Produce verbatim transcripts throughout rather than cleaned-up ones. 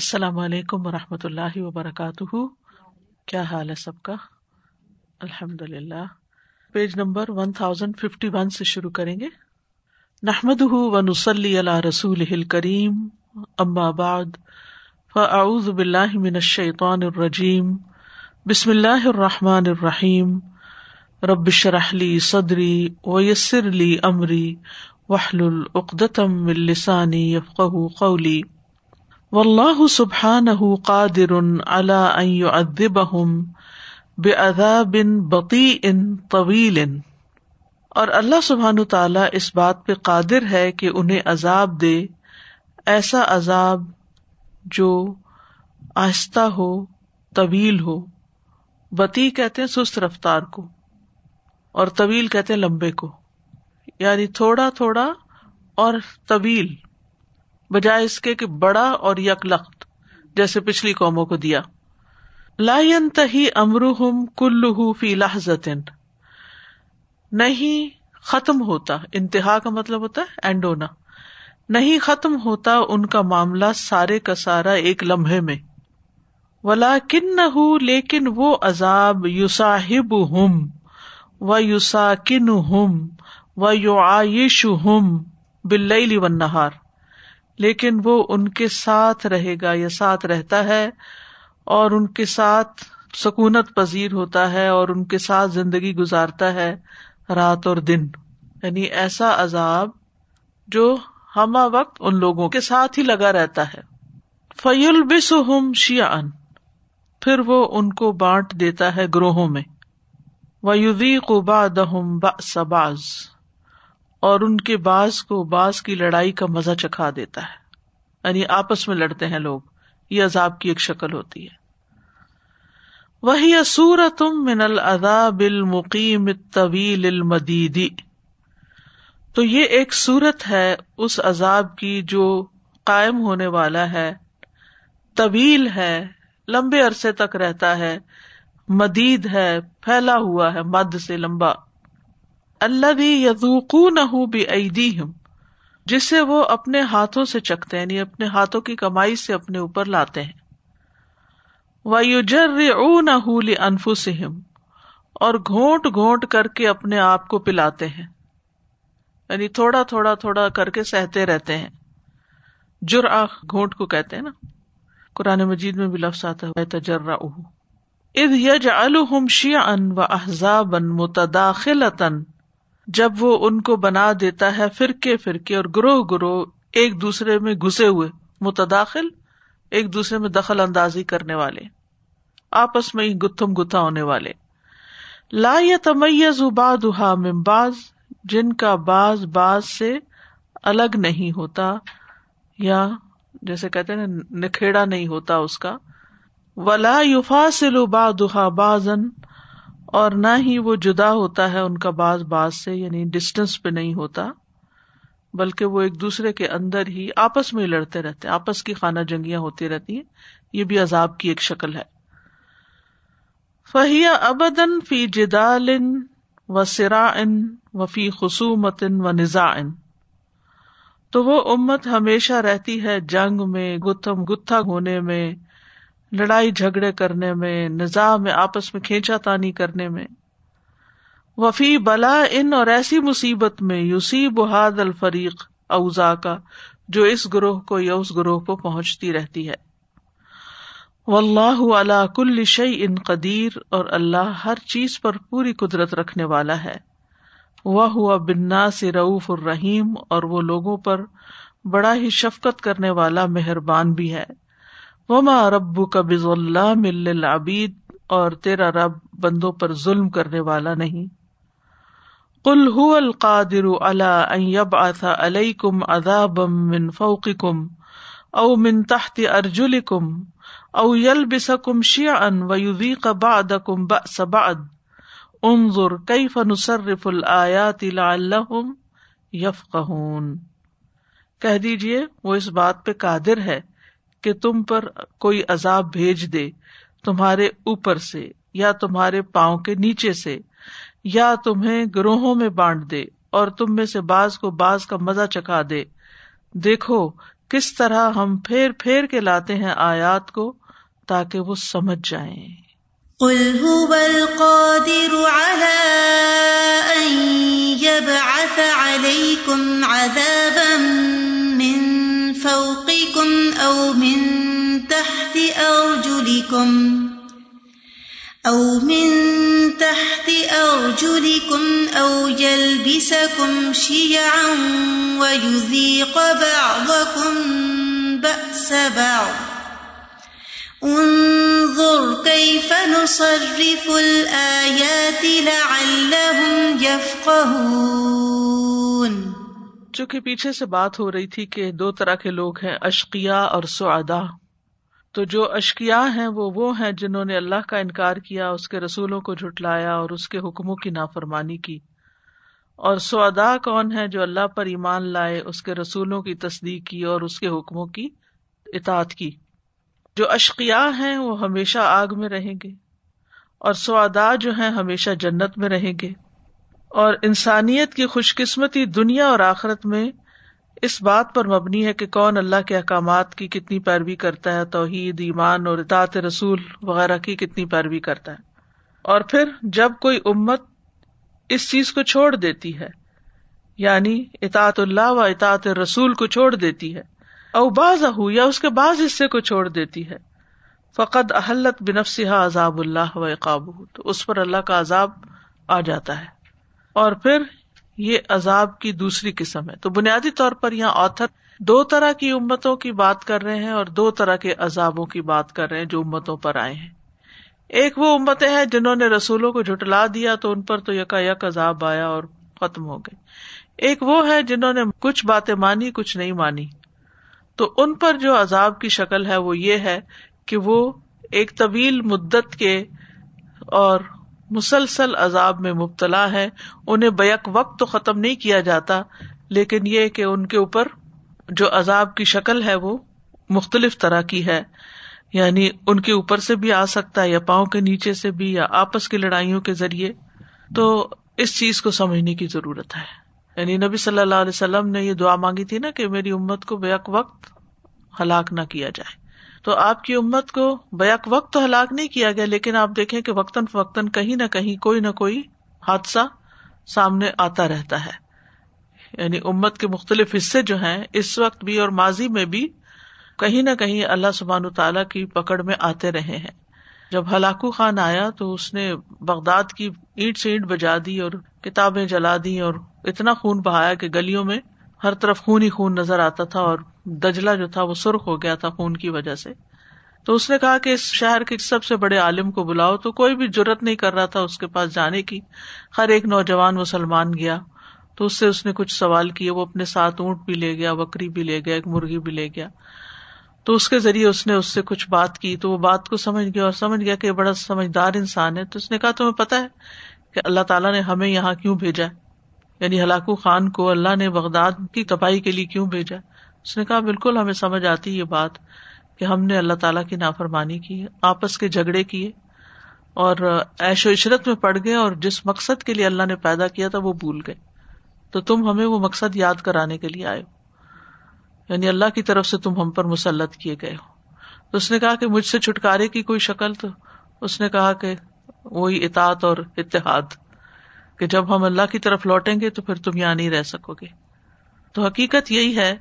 السلام علیکم ورحمۃ اللہ وبرکاتہ. کیا حال ہے سب کا؟ الحمدللہ. پیج نمبر ایک ہزار اکیاون سے شروع کریں گے. نحمده ونصلی علی رسولہ الکریم اما بعد فاعوذ باللہ من الشیطان الرجیم بسم اللہ الرحمن الرحیم رب اشرح لی صدری ویسر لی امری واحلل عقدۃ من لسانی یفقہوا قولی واللہ سبحانہ قادر علی ان یعذبہم بعذاب بطیء طویل، اور اللہ سبحانہ تعالیٰ اس بات پہ قادر ہے کہ انہیں عذاب دے، ایسا عذاب جو آہستہ ہو، طویل ہو. بطیء کہتے ہیں سست رفتار کو، اور طویل کہتے ہیں لمبے کو، یعنی تھوڑا تھوڑا اور طویل، بجائے اس کے کہ بڑا اور یکلخت جیسے پچھلی قوموں کو دیا. لا ینتہی امرہم کلہ فی لحظۃ، نہیں ختم ہوتا، انتہا کا مطلب ہوتا ہے اینڈ ہونا، نہیں ختم ہوتا ان کا معاملہ سارے کا سارا ایک لمحے میں. ولکنہ، لیکن وہ عذاب، یصاحبہم ویساکنہم ویعایشہم باللیل والنہار، لیکن وہ ان کے ساتھ رہے گا یا ساتھ رہتا ہے، اور ان کے ساتھ سکونت پذیر ہوتا ہے، اور ان کے ساتھ زندگی گزارتا ہے رات اور دن. یعنی ایسا عذاب جو ہمہ وقت ان لوگوں کے ساتھ ہی لگا رہتا ہے. فَيُلْبِسُهُمْ شِيَعًا، پھر وہ ان کو بانٹ دیتا ہے گروہوں میں. وَيُذِيقُ بَعْدَهُمْ بَأْسَ بَعْضٍ، اور ان کے بعض کو بعض کی لڑائی کا مزہ چکھا دیتا ہے، یعنی آپس میں لڑتے ہیں لوگ، یہ عذاب کی ایک شکل ہوتی ہے. وَهِيَ سُورَةٌ مِّنَ الْعَذَابِ الْمُقِيمِ الطَّوِيلِ الْمَدِيدِ، تو یہ ایک صورت ہے اس عذاب کی جو قائم ہونے والا ہے، طویل ہے، لمبے عرصے تک رہتا ہے، مدید ہے، پھیلا ہوا ہے، مد سے لمبا. الذی یذوقونہ بایدیہم، جسے وہ اپنے ہاتھوں سے چکھتے ہیں، یعنی اپنے ہاتھوں کی کمائی سے اپنے اوپر لاتے ہیں. ویجرعونہ لانفسہم، اور گھونٹ گھونٹ کر کے اپنے آپ کو پلاتے ہیں، یعنی تھوڑا تھوڑا تھوڑا کر کے سہتے رہتے ہیں. جرعہ گھونٹ کو کہتے ہیں نا، قرآن مجید میں بھی لفظ آتا ہے تجرعہ. اذ یجعلہم شیعا واحزابا متداخلۃ، جب وہ ان کو بنا دیتا ہے فرقے فرقے اور گروہ گروہ، ایک دوسرے میں گھسے ہوئے. متداخل، ایک دوسرے میں دخل اندازی کرنے والے، آپس میں ہی گتھم گتھا ہونے والے. لا یتمیز بعضھا من بعض، جن کا بعض بعض سے الگ نہیں ہوتا، یا جیسے کہتے ہیں نکھیڑا نہیں ہوتا اس کا. ولا یفاصل بعضھا بعضا، اور نہ ہی وہ جدا ہوتا ہے ان کا بعض بعض سے، یعنی ڈسٹینس پہ نہیں ہوتا، بلکہ وہ ایک دوسرے کے اندر ہی آپس میں لڑتے رہتے ہیں، آپس کی خانہ جنگیاں ہوتی رہتی ہیں. یہ بھی عذاب کی ایک شکل ہے. فہی ابداً فی جدال و صراع و فی خصومت و نزاع، تو وہ امت ہمیشہ رہتی ہے جنگ میں، گتھم گتھا ہونے میں، لڑائی جھگڑے کرنے میں، نزاع میں، آپس میں کھینچا تانی کرنے میں. وفی بلاء، اور ایسی مصیبت میں، یصیب ھذا الفریق او ذاک، جو اس گروہ کو یا اس گروہ کو پہنچتی رہتی ہے. واللہ علی کل شیء قدیر، اور اللہ ہر چیز پر پوری قدرت رکھنے والا ہے. وہو بالناس رؤوف الرحیم، اور وہ لوگوں پر بڑا ہی شفقت کرنے والا، مہربان بھی ہے. وما ربک بظلام للعبید، اور تیرا رب بندوں پر ظلم کرنے والا نہیں. قل هو القادر علی ان یبعث علیکم عذابا من فوقکم او من تحت ارجلکم او یلبسکم شیعا ویذیق بعضکم بأس بعض انظر کیف نصرف الآیات لعلہم یفقہون. کہہ دیجئے وہ اس بات پہ قادر ہے کہ تم پر کوئی عذاب بھیج دے، تمہارے اوپر سے یا تمہارے پاؤں کے نیچے سے، یا تمہیں گروہوں میں بانٹ دے اور تم میں سے بعض کو بعض کا مزہ چکھا دے. دیکھو کس طرح ہم پھیر پھیر کے لاتے ہیں آیات کو تاکہ وہ سمجھ جائیں. قل هو القادر على ان يبعث عليكم عذابا من فوقكم او من تحت ارجلكم أو من تحت أرجلكم أو يلبسكم شيعا ويذيق بعضكم بأس بعض انظر كيف نصرف الآيات لعلهم يفقهون. چونکہ پیچھے سے بات ہو رہی تھی کہ دو طرح کے لوگ ہیں، اشقیاء اور سعداء. تو جو اشقیاء ہیں وہ وہ ہیں جنہوں نے اللہ کا انکار کیا، اس کے رسولوں کو جھٹلایا اور اس کے حکموں کی نافرمانی کی. اور سعداء کون ہیں؟ جو اللہ پر ایمان لائے، اس کے رسولوں کی تصدیق کی اور اس کے حکموں کی اطاعت کی. جو اشقیاء ہیں وہ ہمیشہ آگ میں رہیں گے اور سعداء جو ہیں ہمیشہ جنت میں رہیں گے. اور انسانیت کی خوش قسمتی دنیا اور آخرت میں اس بات پر مبنی ہے کہ کون اللہ کے احکامات کی کتنی پیروی کرتا ہے، توحید، ایمان اور اطاعت رسول وغیرہ کی کتنی پیروی کرتا ہے. اور پھر جب کوئی امت اس چیز کو چھوڑ دیتی ہے، یعنی اطاعت اللہ و اطاعت رسول کو چھوڑ دیتی ہے، او بعضہ یا اس کے بعض حصے کو چھوڑ دیتی ہے، فقد احلت بنفسها عذاب اللہ و عقابہ، تو اس پر اللہ کا عذاب آ جاتا ہے. اور پھر یہ عذاب کی دوسری قسم ہے. تو بنیادی طور پر یہاں آتھر دو طرح کی امتوں کی بات کر رہے ہیں اور دو طرح کے عذابوں کی بات کر رہے ہیں جو امتوں پر آئے ہیں. ایک وہ امتیں ہیں جنہوں نے رسولوں کو جھٹلا دیا تو ان پر تو یکا یک عذاب آیا اور ختم ہو گئے. ایک وہ ہے جنہوں نے کچھ باتیں مانی کچھ نہیں مانی، تو ان پر جو عذاب کی شکل ہے وہ یہ ہے کہ وہ ایک طویل مدت کے اور مسلسل عذاب میں مبتلا ہے. انہیں بیک وقت تو ختم نہیں کیا جاتا، لیکن یہ کہ ان کے اوپر جو عذاب کی شکل ہے وہ مختلف طرح کی ہے، یعنی ان کے اوپر سے بھی آ سکتا ہے، یا پاؤں کے نیچے سے بھی، یا آپس کی لڑائیوں کے ذریعے. تو اس چیز کو سمجھنے کی ضرورت ہے. یعنی نبی صلی اللہ علیہ وسلم نے یہ دعا مانگی تھی نا کہ میری امت کو بیک وقت ہلاک نہ کیا جائے. تو آپ کی امت کو بیک وقت تو ہلاک نہیں کیا گیا، لیکن آپ دیکھیں کہ وقتاً فوقتاً کہیں نہ کہیں کوئی نہ کوئی حادثہ سامنے آتا رہتا ہے. یعنی امت کے مختلف حصے جو ہیں اس وقت بھی اور ماضی میں بھی کہیں نہ کہیں اللہ سبحانہ وتعالیٰ کی پکڑ میں آتے رہے ہیں. جب ہلاکو خان آیا تو اس نے بغداد کی اینٹ سے اینٹ بجا دی اور کتابیں جلا دی اور اتنا خون بہایا کہ گلیوں میں ہر طرف خون ہی خون نظر آتا تھا، اور دجلہ جو تھا وہ سرخ ہو گیا تھا خون کی وجہ سے. تو اس نے کہا کہ اس شہر کے سب سے بڑے عالم کو بلاؤ، تو کوئی بھی جرات نہیں کر رہا تھا اس کے پاس جانے کی. ہر ایک نوجوان مسلمان گیا تو اس سے اس نے کچھ سوال کیے. وہ اپنے ساتھ اونٹ بھی لے گیا، بکری بھی لے گیا، ایک مرغی بھی لے گیا. تو اس کے ذریعے اس نے اس سے کچھ بات کی، تو وہ بات کو سمجھ گیا اور سمجھ گیا کہ بڑا سمجھدار انسان ہے. تو اس نے کہا تمہیں پتہ ہے کہ اللہ تعالیٰ نے ہمیں یہاں کیوں بھیجا، یعنی ہلاکو خان کو اللہ نے بغداد کی تباہی کے لیے کیوں بھیجا؟ اس نے کہا بالکل ہمیں سمجھ آتی یہ بات کہ ہم نے اللہ تعالیٰ کی نافرمانی کی، آپس کے جھگڑے کیے اور عیش و عشرت میں پڑ گئے، اور جس مقصد کے لیے اللہ نے پیدا کیا تھا وہ بھول گئے. تو تم ہمیں وہ مقصد یاد کرانے کے لیے آئے ہو، یعنی اللہ کی طرف سے تم ہم پر مسلط کیے گئے ہو. تو اس نے کہا کہ مجھ سے چھٹکارے کی کوئی شکل؟ تو اس نے کہا کہ وہی اطاعت اور اتحاد، کہ جب ہم اللہ کی طرف لوٹیں گے تو پھر تم یہاں نہیں رہ سکو گے. تو حقیقت یہی ہے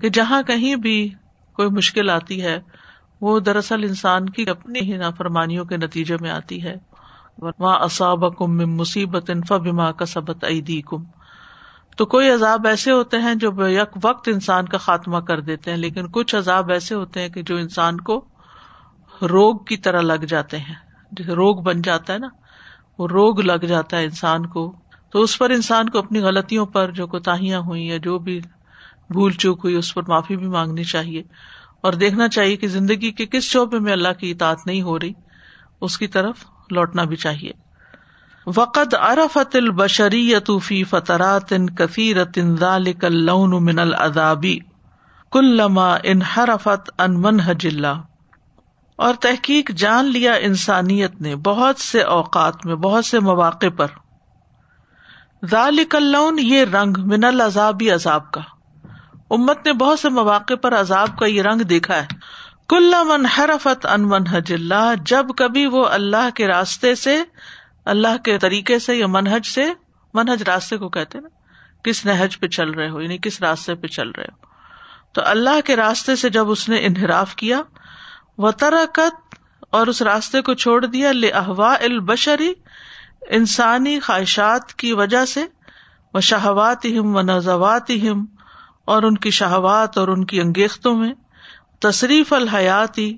کہ جہاں کہیں بھی کوئی مشکل آتی ہے وہ دراصل انسان کی اپنی ہی نافرمانیوں کے نتیجے میں آتی ہے. وَمَا أَصَابَكُم مِّن مُّصِيبَةٍ فَبِمَا كَسَبَتْ أَيْدِيكُم. تو کوئی عذاب ایسے ہوتے ہیں جو بیک وقت انسان کا خاتمہ کر دیتے ہیں، لیکن کچھ عذاب ایسے ہوتے ہیں کہ جو انسان کو روگ کی طرح لگ جاتے ہیں. جیسے روگ بن جاتا ہے نا، وہ روگ لگ جاتا ہے انسان کو. تو اس پر انسان کو اپنی غلطیوں پر جو کوتاہیاں ہوئیں یا جو بھی بھول چوک ہوئی اس پر معافی بھی مانگنی چاہیے، اور دیکھنا چاہیے کہ زندگی کے کس شعبے میں اللہ کی اطاعت نہیں ہو رہی، اس کی طرف لوٹنا بھی چاہیے. وقد عرفت البشریۃ فی فترات کثیرۃ ذلک اللون من العذاب کلما انحرفت عن منہج اللہ. اور تحقیق جان لیا انسانیت نے بہت سے اوقات میں، بہت سے مواقع پر، ذالک اللون، یہ رنگ، من العذاب، عذاب کا، امت نے بہت سے مواقع پر عذاب کا یہ رنگ دیکھا ہے. کلما انحرفت عن منہج اللہ, جب کبھی وہ اللہ کے راستے سے, اللہ کے طریقے سے یا منہج سے, منہج راستے کو کہتے ہیں نا, کس نہج پہ چل رہے ہو, یعنی کس راستے پہ چل رہے ہو. تو اللہ کے راستے سے جب اس نے انحراف کیا, وترکت, اور اس راستے کو چھوڑ دیا, لأہواء البشری, انسانی خواہشات کی وجہ سے, وشہواتہم ونزواتہم, اور ان کی شہوات اور ان کی انگیختوں میں, تصریف الحیاتی,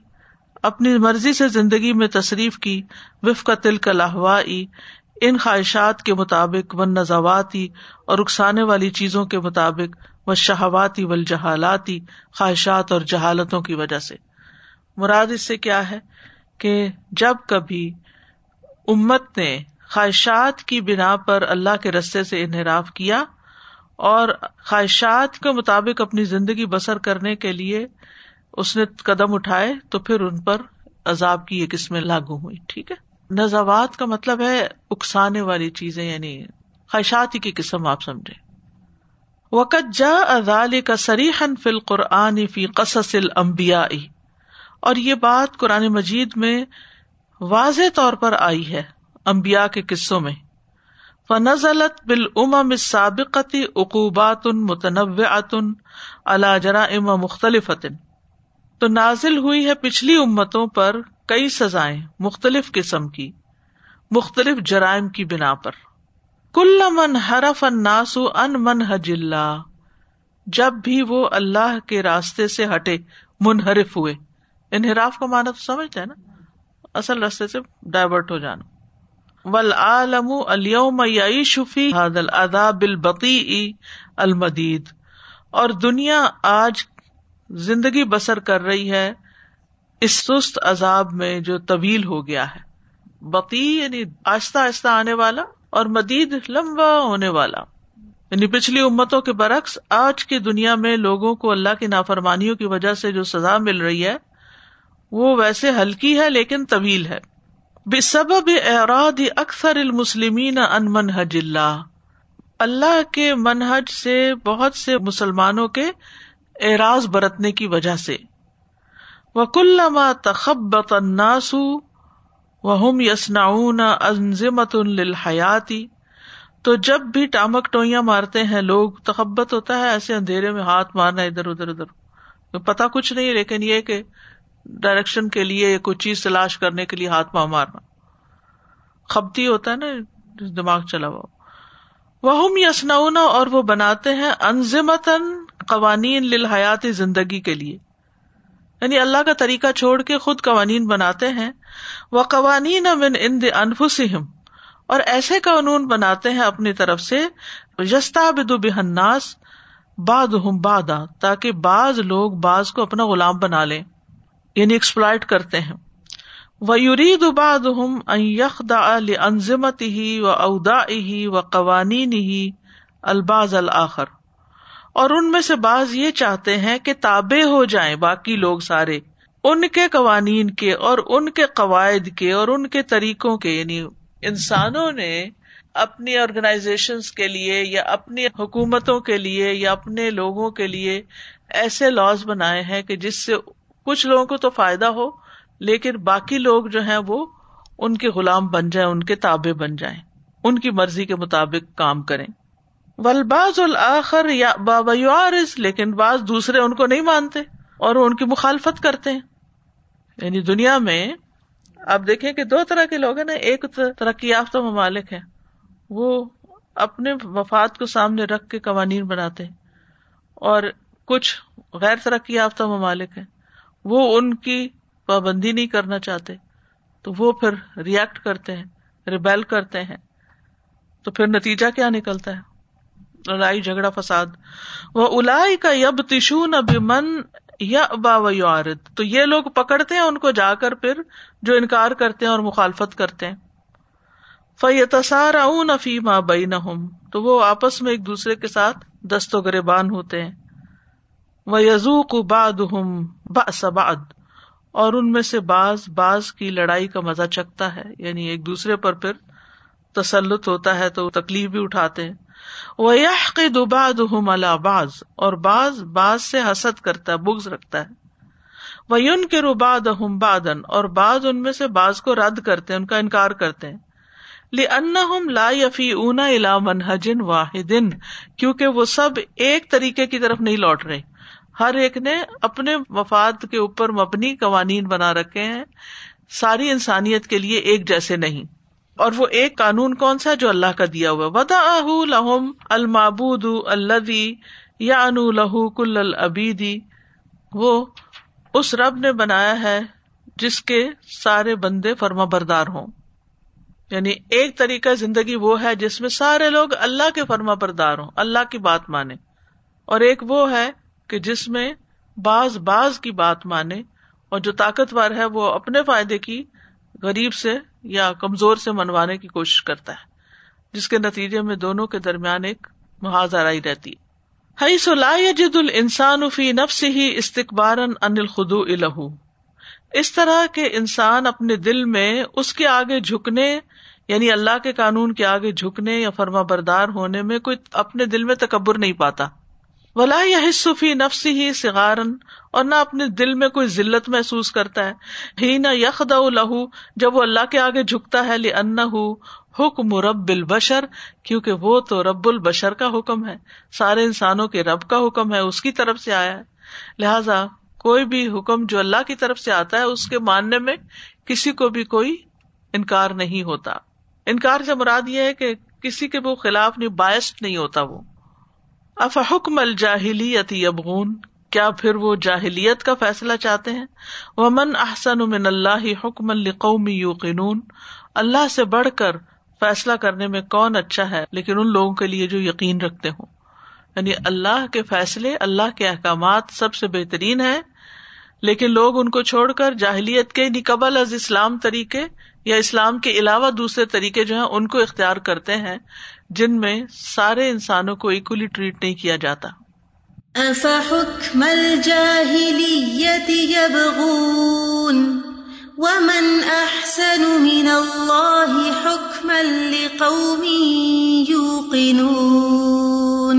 اپنی مرضی سے زندگی میں تصریف کی, وفق تلک الاہوائی, ان خواہشات کے مطابق, والنزواتی, اور اکسانے والی چیزوں کے مطابق, والشہواتی والجہالاتی, خواہشات اور جہالتوں کی وجہ سے. مراد اس سے کیا ہے کہ جب کبھی امت نے خواہشات کی بنا پر اللہ کے رستے سے انحراف کیا اور خواہشات کے مطابق اپنی زندگی بسر کرنے کے لیے اس نے قدم اٹھائے, تو پھر ان پر عذاب کی یہ قسمیں لاگو ہوئی. ٹھیک ہے, نزوات کا مطلب ہے اکسانے والی چیزیں, یعنی خواہشات کی قسم آپ سمجھے. وقد جاء ذلك صریحا فی القرآن فی قصص الانبیاء, اور یہ بات قرآن مجید میں واضح طور پر آئی ہے انبیاء کے قصوں میں. فنزلت بالامم السابقۃ عقوبات متنوعۃ علی جرائم مختلفۃ, تو نازل ہوئی ہے پچھلی امتوں پر کئی سزائیں مختلف قسم کی, مختلف جرائم کی بنا پر. کلما انحرف الناس عن منہج اللہ, جب بھی وہ اللہ کے راستے سے ہٹے, منحرف ہوئے. انحراف کا معنی تو سمجھتے ہیں نا, اصل راستے سے ڈائیورٹ ہو جانا. والعالم اليوم يعيش في هذا العذاب البطيء المديد, اور دنیا آج زندگی بسر کر رہی ہے اس سست عذاب میں جو طویل ہو گیا ہے. بقی یعنی آہستہ آہستہ آنے والا, اور مدید لمبا ہونے والا. یعنی پچھلی امتوں کے برعکس آج کی دنیا میں لوگوں کو اللہ کی نافرمانیوں کی وجہ سے جو سزا مل رہی ہے وہ ویسے ہلکی ہے لیکن طویل ہے. بسبب اعراض اکثر المسلمین عن منہج اللہ, اللہ کے منہج سے بہت سے مسلمانوں کے اعراض برتنے کی وجہ سے. وَكُلَّمَا تَخَبَّطَ النَّاسُ وَهُمْ يَصْنَعُونَ أَنْظِمَةً لِلْحَيَاةِ, تو جب بھی ٹامک ٹوئیاں مارتے ہیں لوگ, تخبط ہوتا ہے ایسے اندھیرے میں ہاتھ مارنا ادھر ادھر ادھر, پتا کچھ نہیں لیکن یہ کہ ڈائریکشن کے لیے کوئی چیز تلاش کرنے کے لیے ہاتھ پاؤں مارنا, خبطی ہوتا ہے نا, دماغ چلا ہوا. وَهُمْ يَصْنَعُونَ, اور وہ بناتے ہیں, أَنْظِمَةً, قوانین, للحیات, زندگی کے لیے, یعنی اللہ کا طریقہ چھوڑ کے خود قوانین بناتے ہیں. وقوانین من عند انفسہم, اور ایسے قانون بناتے ہیں اپنی طرف سے, یستعبد بہ الناس بعضہم بعضا, تاکہ بعض لوگ بعض کو اپنا غلام بنا لیں, یعنی ایکسپلائٹ کرتے ہیں. ویرید بعضہم ان یخضع لانظمتہ واودائہ وقوانینہ البعض الاخر, اور ان میں سے بعض یہ چاہتے ہیں کہ تابع ہو جائیں باقی لوگ سارے ان کے قوانین کے اور ان کے قواعد کے اور ان کے طریقوں کے. یعنی انسانوں نے اپنی آرگنائزیشنز کے لیے یا اپنی حکومتوں کے لیے یا اپنے لوگوں کے لیے ایسے لاز بنائے ہیں کہ جس سے کچھ لوگوں کو تو فائدہ ہو لیکن باقی لوگ جو ہیں وہ ان کے غلام بن جائیں, ان کے تابع بن جائیں, ان کی مرضی کے مطابق کام کریں. والبعض الآخر یعارض, لیکن بعض دوسرے ان کو نہیں مانتے اور ان کی مخالفت کرتے ہیں. یعنی دنیا میں آپ دیکھیں کہ دو طرح کے لوگ ہیں نا, ایک ترقی یافتہ ممالک ہیں وہ اپنے مفاد کو سامنے رکھ کے قوانین بناتے ہیں, اور کچھ غیر ترقی یافتہ ممالک ہیں وہ ان کی پابندی نہیں کرنا چاہتے, تو وہ پھر ریئیکٹ کرتے ہیں, ریبیل کرتے ہیں, تو پھر نتیجہ کیا نکلتا ہے, لڑائی جھگڑا فساد. وَأُولَئِكَ يَبْطِشُونَ بِمَنْ يَأْبَى وَيُعَارِضُ, تو یہ لوگ پکڑتے ہیں ان کو جا کر پھر جو انکار کرتے ہیں اور مخالفت کرتے ہیں. فَيَتَسَارَعُونَ فِي مَا بَيْنَهُمْ, تو وہ آپس میں ایک دوسرے کے ساتھ دست و گریبان ہوتے ہیں. وَيَذُوقُ بَعْضُهُمْ بَأْسَ بَعْضٍ, اور ان میں سے بعض بعض کی لڑائی کا مزہ چکھتا ہے, یعنی ایک دوسرے پر پھر تسلط ہوتا ہے تو تکلیف بھی اٹھاتے ہیں. وَيَحْقِدُ بَعْضُهُمْ عَلَى بَعْضٍ، اور بعض بعض سے حسد کرتا ہے، بغض رکھتا ہے، وَيُنْكِرُ بَعْضَهُمْ بَعْضًا، اور بعض ان میں سے بعض کو رد کرتے ہیں، ان کا انکار کرتے ہیں، لِأَنَّهُمْ لَا يَفِيئُونَ إِلَى مَنْهَجٍ وَاحِدٍ، کیونکہ وہ سب ایک طریقے کی طرف نہیں لوٹ رہے، ہر ایک نے اپنے مفاد کے اوپر مبنی قوانین بنا رکھے ہیں، ساری انسانیت کے لیے ایک جیسے نہیں، اور وہ ایک قانون کون سا ہے جو اللہ کا دیا ہوا ہے، وَدَعَهُ لَهُمْ الْمَعْبُودُ الَّذِي يَعْنُو لَهُ كُلَّ الْعَبِيدِ، وہ اس رب نے بنایا ہے جس کے سارے بندے فرما بردار ہوں، یعنی ایک طریقہ زندگی وہ ہے جس میں سارے لوگ اللہ کے فرما بردار ہوں، اللہ کی بات مانیں، اور ایک وہ ہے کہ جس میں بعض بعض کی بات مانیں، اور جو طاقتور ہے وہ اپنے فائدے کی غریب سے یا کمزور سے منوانے کی کوشش کرتا ہے، جس کے نتیجے میں دونوں کے درمیان ایک محاذ آرائی رہتی ہے، حیث لا یجد الانسان فی نفسہ استکبارا عن الخضوع لہ، اس طرح کہ انسان اپنے دل میں اس کے آگے جھکنے، یعنی اللہ کے قانون کے آگے جھکنے یا فرما بردار ہونے میں کوئی اپنے دل میں تکبر نہیں پاتا، ولا یحس فی نفسہ صغارا، اور نہ اپنے دل میں کوئی ذلت محسوس کرتا ہے، حین یخضع لہ، جب وہ اللہ کے آگے جھکتا ہے، لأنہ حکم رب البشر، کیونکہ وہ تو رب البشر کا حکم ہے، سارے انسانوں کے رب کا حکم ہے، اس کی طرف سے آیا ہے، لہذا کوئی بھی حکم جو اللہ کی طرف سے آتا ہے اس کے ماننے میں کسی کو بھی کوئی انکار نہیں ہوتا، انکار سے مراد یہ ہے کہ کسی کے وہ خلاف نہیں، بائسڈ نہیں ہوتا وہ، افحکم الجاہلیت یبغون، کیا پھر وہ جاہلیت کا فیصلہ چاہتے ہیں، ومن احسن من اللہ حکما لقوم یوقنون، اللہ سے بڑھ کر فیصلہ کرنے میں کون اچھا ہے لیکن ان لوگوں کے لیے جو یقین رکھتے ہوں، یعنی اللہ کے فیصلے، اللہ کے احکامات سب سے بہترین ہیں، لیکن لوگ ان کو چھوڑ کر جاہلیت کے قبل از اسلام طریقے یا اسلام کے علاوہ دوسرے طریقے جو ہیں ان کو اختیار کرتے ہیں، جن میں سارے انسانوں کو ایکولی ٹریٹ نہیں کیا جاتا۔ أَفَحُكْمَ الْجَاهِلِيَّةِ يَبْغُونَ وَمَنْ أَحْسَنُ مِنَ اللَّهِ حُكْمًا لِقَوْمٍ يُوقِنُونَ۔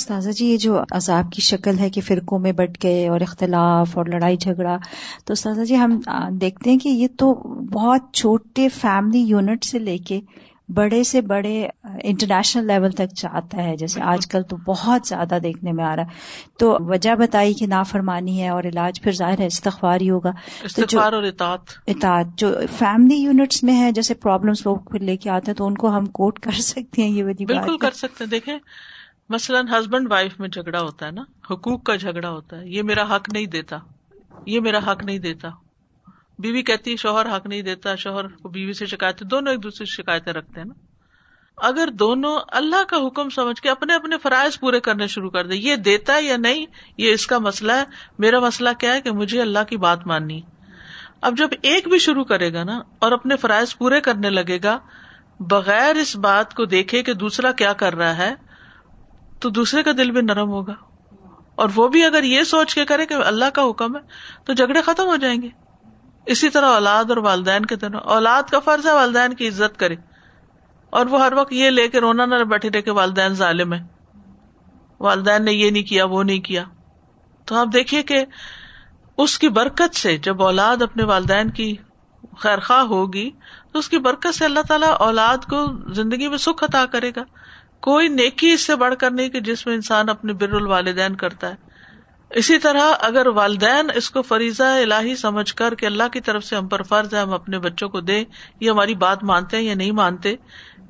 استاذہ جی، یہ جو عذاب کی شکل ہے کہ فرقوں میں بٹ گئے اور اختلاف اور لڑائی جھگڑا، تو استاذہ جی ہم دیکھتے ہیں کہ یہ تو بہت چھوٹے فیملی یونٹ سے لے کے بڑے سے بڑے انٹرنیشنل لیول تک جاتا ہے، جیسے آج کل تو بہت زیادہ دیکھنے میں آ رہا ہے۔ تو وجہ بتائی کہ نافرمانی ہے اور علاج پھر ظاہر ہے استغفار ہی ہوگا، استغفار اور اطاعت اطاعت جو فیملی یونٹس میں ہے، جیسے پرابلمز لوگ پھر لے کے آتے ہیں تو ان کو ہم کوٹ کر سکتے ہیں، یہ والی بات بالکل کر سکتے ہیں۔ دیکھیں مثلاً ہسبینڈ وائف میں جھگڑا ہوتا ہے نا، حقوق کا جھگڑا ہوتا ہے، یہ میرا حق نہیں دیتا، یہ میرا حق نہیں دیتا، بیوی کہتی ہے شوہر حق نہیں دیتا، شوہر کو بیوی سے شکایت، دونوں ایک دوسرے سے شکایتیں رکھتے ہیں نا۔ اگر دونوں اللہ کا حکم سمجھ کے اپنے اپنے فرائض پورے کرنے شروع کر دیں، یہ دیتا ہے یا نہیں یہ اس کا مسئلہ ہے، میرا مسئلہ کیا ہے کہ مجھے اللہ کی بات ماننی ہے۔ اب جب ایک بھی شروع کرے گا نا اور اپنے فرائض پورے کرنے لگے گا بغیر اس بات کو دیکھے کہ دوسرا کیا کر رہا ہے، تو دوسرے کا دل بھی نرم ہوگا، اور وہ بھی اگر یہ سوچ کے کرے کہ اللہ کا حکم ہے تو جھگڑے ختم ہو جائیں گے۔ اسی طرح اولاد اور والدین کے دونوں، اولاد کا فرض ہے والدین کی عزت کرے، اور وہ ہر وقت یہ لے کے رونا نہ بیٹھے رہے کہ والدین ظالم ہیں، والدین نے یہ نہیں کیا وہ نہیں کیا۔ تو آپ دیکھیے کہ اس کی برکت سے جب اولاد اپنے والدین کی خیر خواہ ہوگی تو اس کی برکت سے اللہ تعالیٰ اولاد کو زندگی میں سکھ عطا کرے گا۔ کوئی نیکی اس سے بڑھ کر نہیں کہ جس میں انسان اپنے بر الوالدین کرتا ہے۔ اسی طرح اگر والدین اس کو فریضہ الہی سمجھ کر کہ اللہ کی طرف سے ہم پر فرض ہے ہم اپنے بچوں کو دیں، یہ ہماری بات مانتے ہیں یا نہیں مانتے،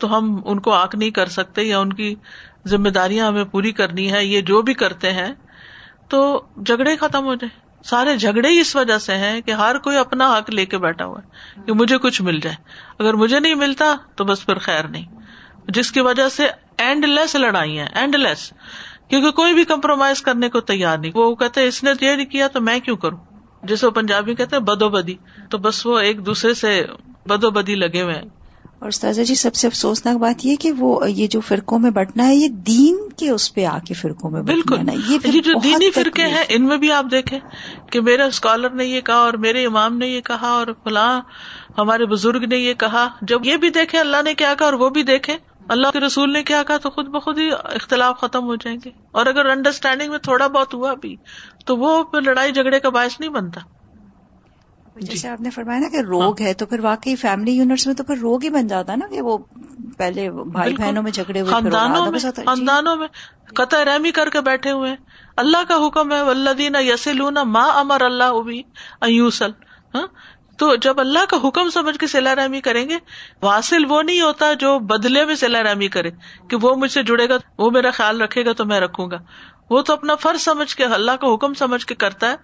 تو ہم ان کو آنکھ نہیں کر سکتے یا ان کی ذمہ داریاں ہمیں پوری کرنی ہے، یہ جو بھی کرتے ہیں تو جھگڑے ختم ہو جائیں۔ سارے جھگڑے ہی اس وجہ سے ہیں کہ ہر کوئی اپنا حق لے کے بیٹھا ہوا ہے کہ مجھے کچھ مل جائے، اگر مجھے نہیں ملتا تو بس پھر خیر نہیں، جس کی وجہ سے اینڈ لیس لڑائیاں، اینڈ لیس، کیونکہ کوئی بھی کمپرومائز کرنے کو تیار نہیں۔ وہ کہتے ہیں اس نے یہ نہیں کیا تو میں کیوں کروں، جسے وہ پنجابی کہتے ہیں بدو بدی، تو بس وہ ایک دوسرے سے بدو بدی لگے ہوئے ہیں۔ اور استاذہ جی سب سے افسوسناک بات یہ کہ وہ یہ جو فرقوں میں بٹنا ہے یہ دین کے اس پہ آ کے فرقوں میں بالکل نا، یہ, یہ جو دینی فرقے ہیں ان میں بھی آپ دیکھیں کہ میرا اسکالر نے یہ کہا اور میرے امام نے یہ کہا اور فلاں ہمارے بزرگ نے یہ کہا، جب یہ بھی دیکھیں اللہ نے کیا کہا اور وہ بھی دیکھیں اللہ کے رسول نے کیا کہا تو خود بخود ہی اختلاف ختم ہو جائیں گے، اور اگر انڈرسٹینڈنگ میں تھوڑا بہت ہوا بھی تو وہ لڑائی جھگڑے کا باعث نہیں بنتا. جیسے آپ نے فرمایا نا کہ روگ ہے تو پھر واقعی فیملی یونٹس میں تو پھر روگ ہی بن جاتا نا، کہ وہ پہلے بھائی بہنوں میں جھگڑے ہوئے، خاندانوں میں خاندانوں میں قطع رحمی کر کے بیٹھے ہوئے. اللہ کا حکم ہے والذین یصلون ما امر اللہ بہ ان یوصل، تو جب اللہ کا حکم سمجھ کے صلہ رحمی کریں گے، واصل وہ نہیں ہوتا جو بدلے میں صلہ رحمی کرے کہ وہ مجھ سے جڑے گا، وہ میرا خیال رکھے گا تو میں رکھوں گا، وہ تو اپنا فرض سمجھ کے اللہ کا حکم سمجھ کے کرتا ہے.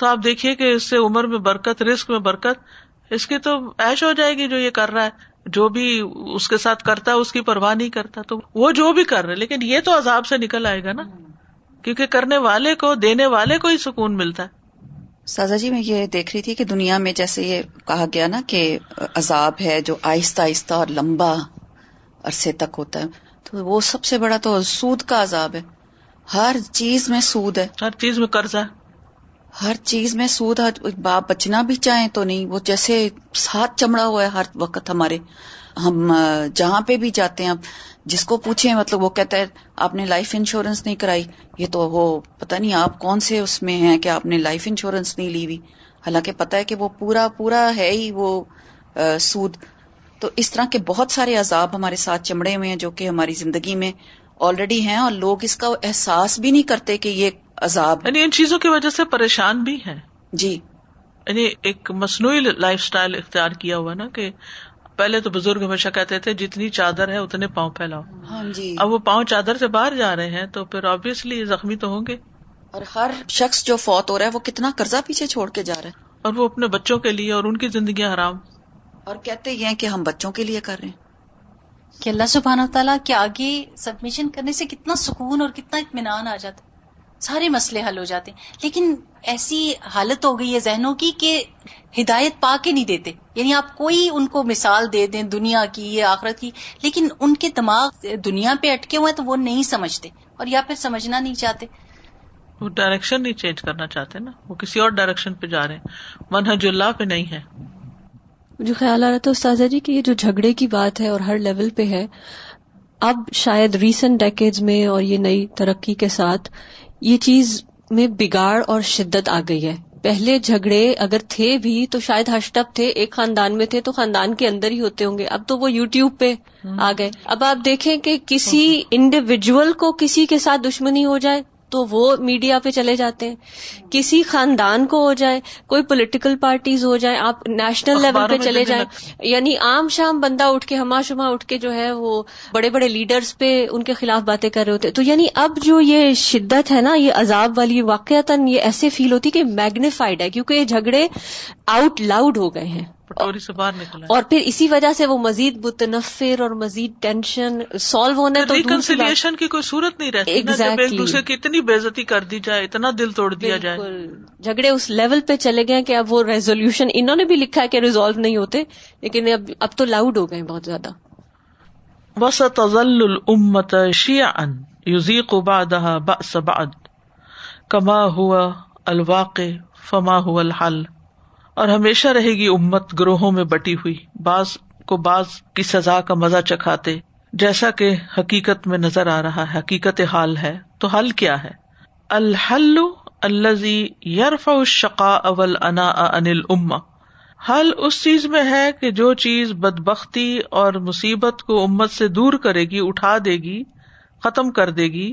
تو آپ دیکھیے کہ اس سے عمر میں برکت، رزق میں برکت، اس کی تو عیش ہو جائے گی جو یہ کر رہا ہے، جو بھی اس کے ساتھ کرتا ہے اس کی پرواہ نہیں کرتا، تو وہ جو بھی کر رہا ہے، لیکن یہ تو عذاب سے نکل آئے گا نا، کیونکہ کرنے والے کو، دینے والے کو ہی سکون ملتا ہے. سازا جی میں یہ دیکھ رہی تھی کہ دنیا میں جیسے یہ کہا گیا نا کہ عذاب ہے جو آہستہ آہستہ اور لمبا عرصے تک ہوتا ہے، تو وہ سب سے بڑا تو سود کا عذاب ہے. ہر چیز میں سود ہے، ہر چیز میں قرض ہے، ہر چیز میں سود ہے. باپ بچنا بھی چاہیں تو نہیں، وہ جیسے ساتھ چمڑا ہوا ہے ہر وقت ہمارے. ہم جہاں پہ بھی جاتے ہیں، اب جس کو پوچھیں مطلب وہ کہتا ہے آپ نے لائف انشورنس نہیں کرائی، یہ تو وہ پتہ نہیں آپ کون سے اس میں ہیں کہ آپ نے لائف انشورنس نہیں لی ہوئی، حالانکہ پتہ ہے کہ وہ پورا پورا ہے ہی وہ سود. تو اس طرح کے بہت سارے عذاب ہمارے ساتھ چمڑے ہوئے ہیں جو کہ ہماری زندگی میں آلریڈی ہیں، اور لوگ اس کا احساس بھی نہیں کرتے کہ یہ عذاب، یعنی ان چیزوں کی وجہ سے پریشان بھی ہیں. جی یعنی ایک مصنوعی لائف سٹائل اختیار کیا ہوا نا، کہ پہلے تو بزرگ ہمیشہ کہتے تھے جتنی چادر ہے اتنے پاؤں پھیلاؤ. ہاں جی، اب وہ پاؤں چادر سے باہر جا رہے ہیں تو پھر آبویسلی زخمی تو ہوں گے. اور ہر شخص جو فوت ہو رہا ہے وہ کتنا قرضہ پیچھے چھوڑ کے جا رہا ہے، اور وہ اپنے بچوں کے لیے، اور ان کی زندگیاں حرام، اور کہتے یہ ہیں کہ ہم بچوں کے لیے کر رہے ہیں. کہ اللہ سبحانہ تعالیٰ کے آگے سبمیشن کرنے سے کتنا سکون اور کتنا اطمینان آ جاتا ہے، سارے مسئلے حل ہو جاتے ہیں. لیکن ایسی حالت ہو گئی ہے ذہنوں کی کہ ہدایت پا کے نہیں دیتے، یعنی آپ کوئی ان کو مثال دے دیں دنیا کی یا آخرت کی، لیکن ان کے دماغ دنیا پہ اٹکے ہوئے ہیں تو وہ نہیں سمجھتے، اور یا پھر سمجھنا نہیں چاہتے، وہ ڈائریکشن نہیں چینج کرنا چاہتے نا، وہ کسی اور ڈائریکشن پہ جا رہے ہیں، منہج اللہ پہ نہیں ہے. مجھے خیال آ رہا تھا استاذہ جی کہ یہ جو جھگڑے کی بات ہے اور ہر لیول پہ ہے، اب شاید ریسنٹ ڈیکیڈز میں اور یہ نئی ترقی کے ساتھ یہ چیز میں بگاڑ اور شدت آ گئی ہے. پہلے جھگڑے اگر تھے بھی تو شاید ہش ٹپ تھے، ایک خاندان میں تھے تو خاندان کے اندر ہی ہوتے ہوں گے، اب تو وہ یوٹیوب پہ آ گئے. اب آپ دیکھیں کہ کسی انڈیویجول کو کسی کے ساتھ دشمنی ہو جائے تو وہ میڈیا پہ چلے جاتے ہیں، کسی خاندان کو ہو جائے، کوئی پولیٹیکل پارٹیز ہو جائیں، آپ نیشنل لیول پہ چلے جائیں، یعنی عام شام بندہ اٹھ کے، ہما شما اٹھ کے جو ہے وہ بڑے بڑے لیڈرز پہ ان کے خلاف باتیں کر رہے ہوتے. تو یعنی اب جو یہ شدت ہے نا، یہ عذاب والی، واقعتاً یہ ایسے فیل ہوتی کہ میگنیفائڈ ہے، کیونکہ یہ جھگڑے آؤٹ لاؤڈ ہو گئے ہیں، اور پھر اسی وجہ سے وہ مزید متنفر اور مزید ٹینشن. سالو ہونے تو ریکنسیلیشن کی کوئی صورت نہیں رہتی، جب ایک دوسرے کی اتنی بے عزتی کر دی جائے، اتنا دل توڑ دیا جائے. جھگڑے اس لیول پہ چلے گئے کہ اب وہ ریزولوشن، انہوں نے بھی لکھا ہے کہ ریزالو نہیں ہوتے، لیکن اب اب تو لاؤڈ ہو گئے بہت زیادہ. وَسَتَظَلُّ الْأُمَّةَ شِيَعًا يُذِيقُ بَعْضُهَا بَأْسَ بَعْضٍ كَمَا هُوَ الْوَاقِعُ فَمَا هُوَ الْحَلُّ. اور ہمیشہ رہے گی امت گروہوں میں بٹی ہوئی، بعض کو بعض کی سزا کا مزہ چکھاتے، جیسا کہ حقیقت میں نظر آ رہا ہے، حقیقت حال ہے. تو حل کیا ہے؟ الحل الذی یرفع الشقاء والعناء عن الامہ. حل اس چیز میں ہے کہ جو چیز بدبختی اور مصیبت کو امت سے دور کرے گی، اٹھا دے گی، ختم کر دے گی.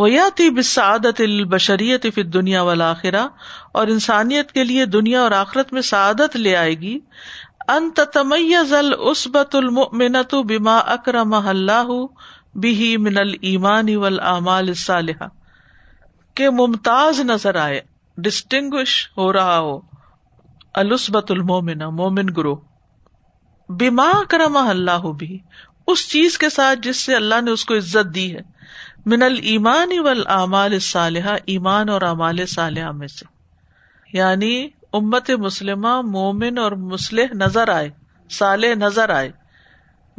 وَيَأْتِي بِالسَّعَادَةِ الْبَشَرِيَّةِ فِي الدُّنْيَا وَالْآخِرَةِ، اور انسانیت کے لیے دنیا اور آخرت میں سعادت لے آئے گی. أَن تَتَمَيَّزَ الْعُصْبَةُ الْمُؤْمِنَةُ بِمَا أَكْرَمَهَا اللَّهُ بِهِ مِنَ الْإِيمَانِ وَالْأَعْمَالِ الصَّالِحَةِ، کہ ممتاز نظر آئے، ڈسٹنگوش ہو رہا ہو. العصبۃ المؤمنہ، مومن گروہ، بِمَا أَكْرَمَهَا اللَّهُ بِهِ، اس چیز کے ساتھ جس سے اللہ نے اس کو عزت دی ہے، من الایمان والاعمال الصالحہ، ایمان اور اعمال صالحہ میں سے. یعنی امت مسلمہ مومن اور مصلح نظر آئے، صالح نظر آئے.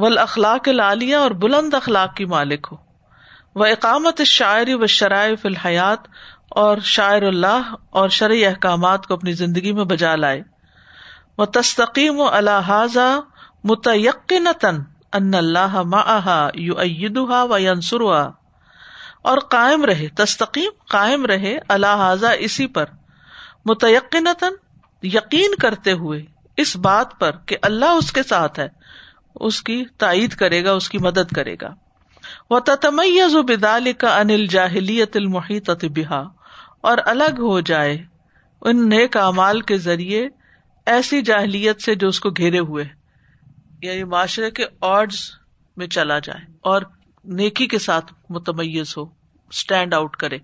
والاخلاق العالیہ، اور بلند اخلاق کی مالک ہو. واقامت الشعائر والشرائع فی الحیات، اور شعائر اللہ اور شرعی احکامات کو اپنی زندگی میں بجا لائے. وتستقیم علی ھذا متیقنۃ ان اللہ معہا یؤیدھا وینصرھا، اور قائم رہے، تستقیم قائم رہے، علی ھذا اسی پر، متیقنۃ یقین کرتے ہوئے اس بات پر کہ اللہ اس کے ساتھ ہے، اس کی تائید کرے گا، اس کی مدد کرے گا۔ وتتمیز بذلک عن الجاہلیۃ المحیطۃ بہا، اور الگ ہو جائے ان نیک اعمال کے ذریعے ایسی جاہلیت سے جو اس کو گھیرے ہوئے، یعنی معاشرے کے آڈز میں چلا جائے اور نیکی کے ساتھ متمیز ہو، سٹینڈ آؤٹ کرے،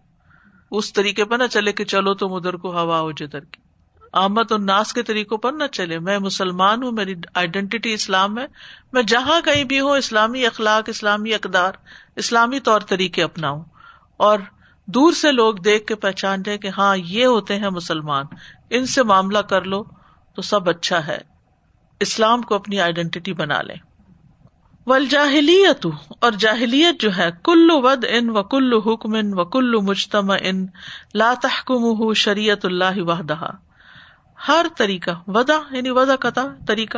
اس طریقے پر نہ چلے کہ چلو تم ادھر کو ہوا ہو جدھر کی، آمد الناس کے طریقوں پر نہ چلے۔ میں مسلمان ہوں، میری آئیڈینٹی اسلام ہے، میں جہاں کہیں بھی ہوں اسلامی اخلاق، اسلامی اقدار، اسلامی طور طریقے اپناؤں، اور دور سے لوگ دیکھ کے پہچان جائیں کہ ہاں یہ ہوتے ہیں مسلمان، ان سے معاملہ کر لو تو سب اچھا ہے۔ اسلام کو اپنی آئیڈینٹی بنا لیں۔ والجاہلیت، اور جاہلیت جو ہے، کل وضع وکل حکم وکل مجتمع لا تحکمہ شریعت اللہ وحدہا، ہر طریقہ، وضع یعنی وضع قطع طریقہ،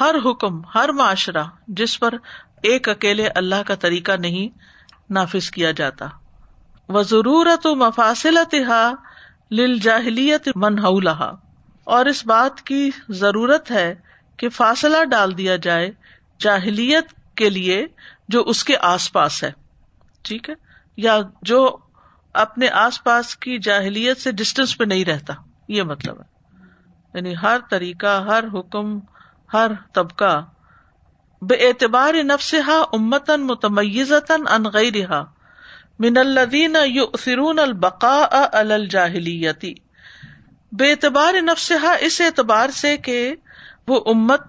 ہر حکم، ہر معاشرہ جس پر ایک اکیلے اللہ کا طریقہ نہیں نافذ کیا جاتا۔ وضرورت مفاصلتها للجاہلیت من حولہا، اور اس بات کی ضرورت ہے کہ فاصلہ ڈال دیا جائے جاہلیت کے لیے جو اس کے آس پاس ہے، ٹھیک ہے، یا جو اپنے آس پاس کی جاہلیت سے ڈسٹینس پہ نہیں رہتا، یہ مطلب ہے۔ یعنی ہر طریقہ، ہر حکم، ہر طبقہ، بے اعتبار نفسہا امتاً متمیزتاً عن غیرہا من الذین یؤثرون البقاء علی الجاہلیت، بے اعتبار نفسہا اس اعتبار سے کہ وہ امت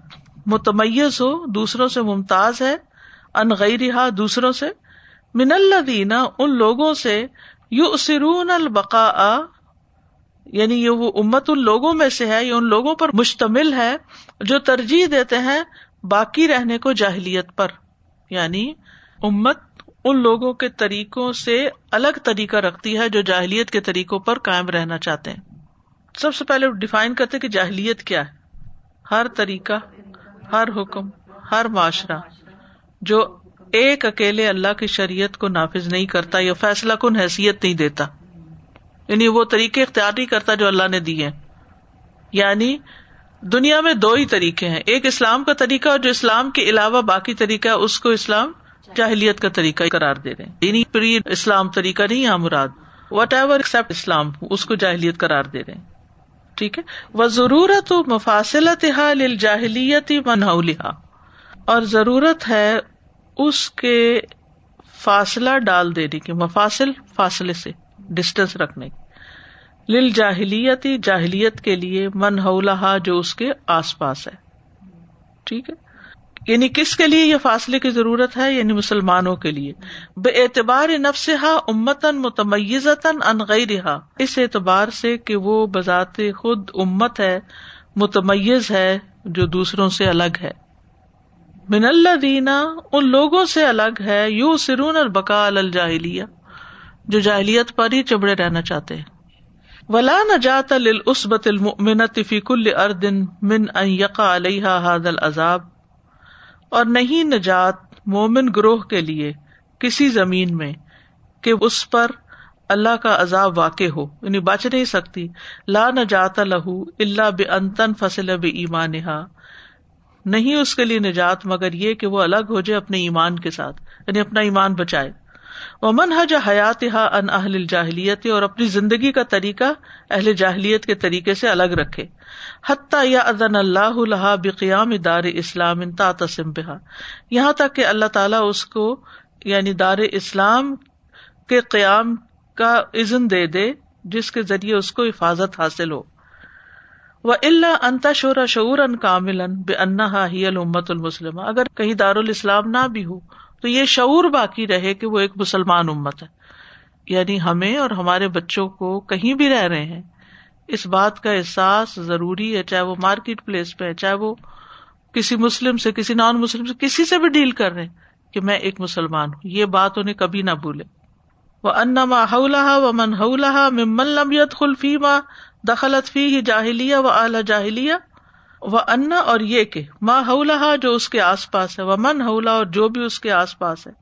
متمیز ہو، دوسروں سے ممتاز ہے، عن غیرہا دوسروں سے، من الذین ان لوگوں سے، یؤثرون البقاء یعنی یہ وہ امت ان لوگوں میں سے ہے، یہ ان لوگوں پر مشتمل ہے جو ترجیح دیتے ہیں باقی رہنے کو جاہلیت پر، یعنی امت ان لوگوں کے طریقوں سے الگ طریقہ رکھتی ہے جو جاہلیت کے طریقوں پر قائم رہنا چاہتے ہیں۔ سب سے پہلے ڈیفائن کرتے کہ جاہلیت کیا ہے، ہر طریقہ، ہر حکم، ہر معاشرہ جو ایک اکیلے اللہ کی شریعت کو نافذ نہیں کرتا یا فیصلہ کن حیثیت نہیں دیتا، یعنی وہ طریقے اختیار نہیں کرتا جو اللہ نے دیے ہیں۔ یعنی دنیا میں دو ہی طریقے ہیں، ایک اسلام کا طریقہ اور جو اسلام کے علاوہ باقی طریقہ ہے، اس کو اسلام جاہلیت کا طریقہ قرار دے رہے ہیں، یعنی پری اسلام طریقہ نہیں ہے مراد، وٹ ایور ایکسپٹ اسلام، اس کو جاہلیت قرار دے رہے ہیں، ٹھیک ہے۔ وضرورت مفاصلتها للجاہلیت من حولها، اور ضرورت ہے اس کے فاصلہ ڈال دینے کی، مفاصل فاصلے سے، ڈسٹینس رکھنے کی، للجاہلیت جاہلیت کے لیے، من حولہا جو اس کے آس پاس ہے، ٹھیک ہے۔ یعنی کس کے لیے یہ فاصلے کی ضرورت ہے؟ یعنی مسلمانوں کے لیے، بے اعتبار نفسہا امتاً متمیزتاً عن غیرہا، اس اعتبار سے کہ وہ بذات خود امت ہے، متمیز ہے، جو دوسروں سے الگ ہے، من الذین ان لوگوں سے الگ ہے، یؤثرون البقاء علی الجاہلیہ جو جاہلیت پر ہی چبڑے رہنا چاہتے ہیں۔ ولا نجات للعصبۃ المؤمنۃ فی کل ارض من ان یقع علیہا ھذا العذاب، اور نہیں نجات مومن گروہ کے لیے کسی زمین میں کہ اس پر اللہ کا عذاب واقع ہو، یعنی بچ نہیں سکتی۔ لا نجات لہ الا بان تنفصل بایمانہا، نہیں اس کے لیے نجات مگر یہ کہ وہ الگ ہو جائے اپنے ایمان کے ساتھ، یعنی اپنا ایمان بچائے۔ ومنہج حیاتہا عن اہل الجاہلیت، اور اپنی زندگی کا طریقہ اہل جاہلیت کے طریقے سے الگ رکھے۔ حتی یأذن اللہ لہا بقیام دار اسلام تعتصم بہا، یہاں تک کہ اللہ تعالیٰ اس کو یعنی دار اسلام کے قیام کا اذن دے دے جس کے ذریعے اس کو حفاظت حاصل ہو۔ وإلا أن تشعر شعورا کاملا بأنہا ہی الأمۃ المسلمہ، اگر کہیں دار الاسلام نہ بھی ہو تو یہ شعور باقی رہے کہ وہ ایک مسلمان امت ہے، یعنی ہمیں اور ہمارے بچوں کو کہیں بھی رہ رہے ہیں اس بات کا احساس ضروری ہے، چاہے وہ مارکیٹ پلیس پہ ہے، چاہے وہ کسی مسلم سے، کسی نان مسلم سے، کسی سے بھی ڈیل کر رہے ہیں کہ میں ایک مسلمان ہوں، یہ بات انہیں کبھی نہ بھولے۔ وَأَنَّ مَا حَوْلَهَا وَمَنْ حَوْلَهَا مِمَّنْ لَمْ يَدْخُلْ فِي مَا دَخَلَتْ فِيهِ جَاهِلِيَّةٌ وَأَهْلُ جَاهِلِيَّةٍ وَأَنَّ اور یہ کہ ما حولہا جو اس کے آس پاس ہے, ومن حولہا اور جو بھی اس کے آس پاس ہے,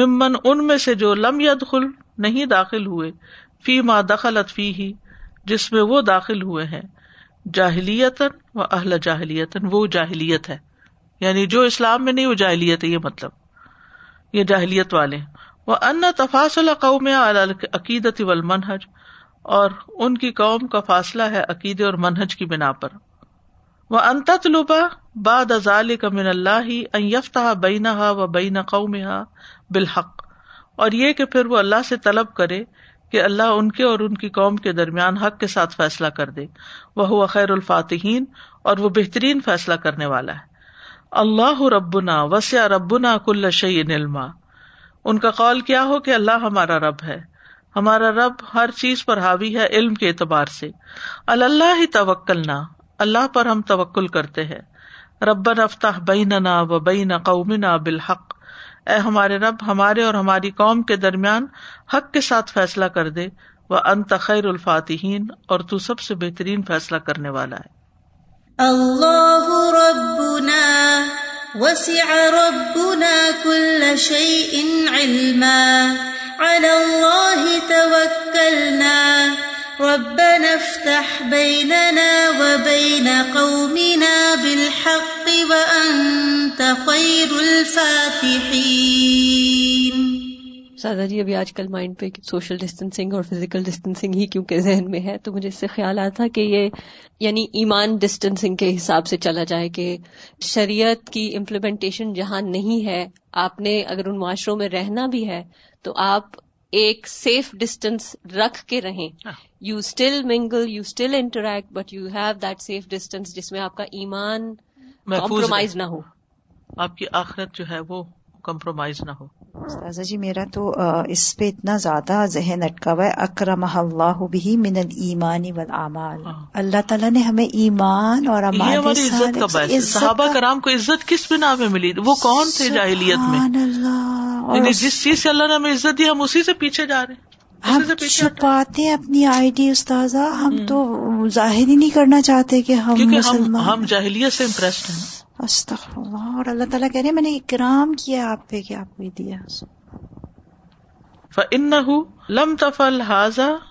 ممن ان میں سے جو لم یدخل نہیں داخل ہوئے, فی ما دخلت فیہ جس میں وہ داخل ہوئے ہیں, جاہلیتاً و اہل جاہلیتاً وہ جاہلیت ہے, یعنی جو اسلام میں نہیں وہ جاہلیت ہے, یہ مطلب یہ جاہلیت والے. وَأَنَّ تَفَاصُلَ قَوْمِهَا عَلَى الْعَقِیدَةِ وَالْمَنْہَجِ اور ان کی قوم کا فاصلہ ہے عقیدے اور منہج کی بنا پر. وَأَن تَطْلُبَ بَعْدَ ذَلِكَ مِنَ اللَّهِ أَن يَفْتَحَ بَيْنَهَا وَبَيْنَ قَوْمِهَا بِالْحَقِّ اور یہ کہ پھر وہ اللہ سے طلب کرے کہ اللہ ان کے اور ان کی قوم کے درمیان حق کے ساتھ فیصلہ کر دے. وَهُوَ خَيْرُ الْفَاتِحِينَ اور وہ بہترین فیصلہ کرنے والا ہے. اللہ ربنا وسع ربنا كل شيء علما ان کا قول کیا ہو کہ اللہ ہمارا رب ہے, ہمارا رب ہر چیز پر حاوی ہے علم کے اعتبار سے. اللہ توکلنا اللہ پر ہم توکل کرتے ہیں. ربنا افتح بیننا و بین قومنا بالحق اے ہمارے رب ہمارے اور ہماری قوم کے درمیان حق کے ساتھ فیصلہ کر دے. وانت خیر الفاتحین اور تو سب سے بہترین فیصلہ کرنے والا ہے. اللہ ربنا وسع ربنا كل شيء علما على الله توكلنا ربنا افتح بيننا وبين قومنا بالحق وأنت خير الفاتحين. سادہ جی ابھی آج کل مائنڈ پہ سوشل ڈسٹینسنگ اور فزیکل ڈسٹینسنگ ہی کیونکہ ذہن میں ہے, تو مجھے اس سے خیال آیا تھا کہ یہ یعنی ایمان ڈسٹینسنگ کے حساب سے چلا جائے کہ شریعت کی امپلیمنٹیشن جہاں نہیں ہے, آپ نے اگر ان معاشروں میں رہنا بھی ہے تو آپ ایک سیف ڈسٹینس رکھ کے رہیں. You still mingle, you still interact, but you have that safe distance جس میں آپ کا ایمان کمپرومائز نہ ہو, آپ کی آخرت جو ہے وہ کمپرومائز نہ ہو. استاذہ جی میرا تو اس پہ اتنا زیادہ ذہن اٹکا ہوا ہے, اکرمہ اللہ بہ من الایمان والاعمال, اللہ تعالیٰ نے ہمیں ایمان اور اعمال عزت کا باعث. صحابہ کرام کو عزت کس بنا پہ ملی؟ وہ کون تھے جاہلیت میں؟ جس چیز سے اللہ نے ہمیں عزت دی ہم اسی سے پیچھے جا رہے ہیں, ہم چھپاتے ہیں اپنی آئی ڈی. استاذہ ہم تو ظاہر ہی نہیں کرنا چاہتے کہ ہم ہم جاہلیت سے امپریسڈ ہیں. استغفر اللہ, اور اللہ تعالیٰ کہہ رہے ہیں میں نے اکرام کیا آپ پہ کہ آپ کو دیا. فَإِنَّهُ لَمْ تَفَلْ هَذَا حَقَّ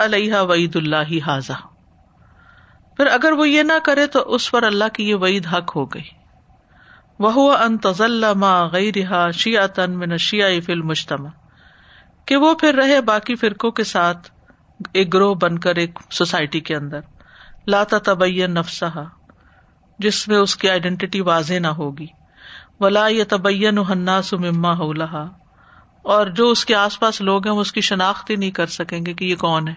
عَلَيْهَا وَعِدُ اللَّهِ هَذَا پھر اگر وہ یہ نہ کرے تو اس پر اللہ کی یہ وعید حق ہو گئی. وَهُوَ أَن تَظَلَّ مَا غَيْرِهَا شِيَعَةً مِنَ الشِّيَعِ فِي الْمُجْتَمَعِ کہ وہ پھر رہے باقی فرقوں کے ساتھ ایک گروہ بن کر ایک سوسائٹی کے اندر. لَا تَتَبَيَّن نَفْسَهَا جس میں اس کی آئیڈینٹی واضح نہ ہوگی. ولا يتبينها الناس مما حولها اور جو اس کے آس پاس لوگ ہیں وہ اس کی شناخت ہی نہیں کر سکیں گے کہ یہ کون ہے.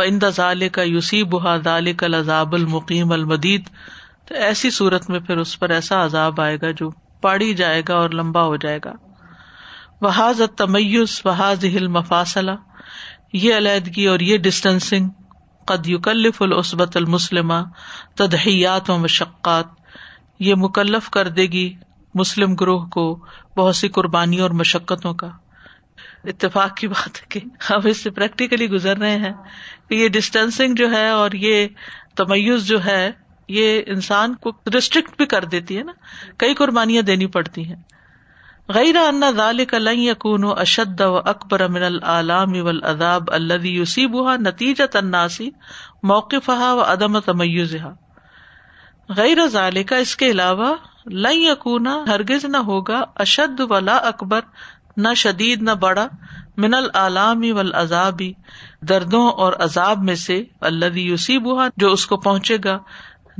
وعند ذلك يصيبها ذلك العذاب المقيم المديد تو ایسی صورت میں پھر اس پر ایسا عذاب آئے گا جو پاڑی جائے گا اور لمبا ہو جائے گا. وهذا التميز وهذه المفاصلة یہ علیحدگی اور یہ ڈسٹینسنگ قد یکلف العصبۃ المسلمہ تضحیات و مشقات یہ مکلف کر دے گی مسلم گروہ کو بہت سی قربانیوں اور مشقتوں کا. اتفاق کی بات ہے کہ ہم اس سے پریکٹیکلی گزر رہے ہیں کہ یہ ڈسٹینسنگ جو ہے اور یہ تمیز جو ہے یہ انسان کو ریسٹرکٹ بھی کر دیتی ہے نا, کئی قربانیاں دینی پڑتی ہیں. غیر ان ذلک لن یکون اشد و اکبر من الآلام والعذاب الذي یصیبها نتیجۃ الناس موقفها و عدم تمیزها غیر ذلک اس کے علاوہ لن یکون ہرگز نہ ہوگا اشد ولا اکبر نہ شدید نہ بڑا من الآلام والعذاب دردوں اور عذاب میں سے الذي یصیبها جو اس کو پہنچے گا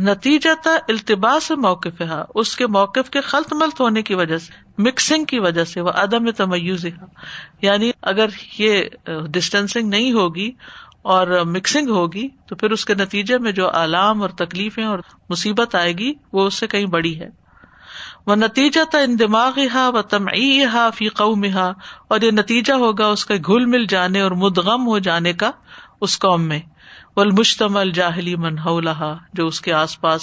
نتیجتہ التباس موقف ہے اس کے موقف کے خلط ملط ہونے کی وجہ سے, مکسنگ کی وجہ سے. وہ عدم تمیز یعنی اگر یہ ڈسٹینسنگ نہیں ہوگی اور مکسنگ ہوگی تو پھر اس کے نتیجے میں جو آلام اور تکلیفیں اور مصیبت آئے گی وہ اس سے کہیں بڑی ہے. وہ نتیجتہ اندماغھا و تمعیھا فی قومھا اور یہ نتیجہ ہوگا اس کے گھل مل جانے اور مدغم ہو جانے کا اس قوم میں. والمشتمل جاہلی من حولہا جو اس کے آس پاس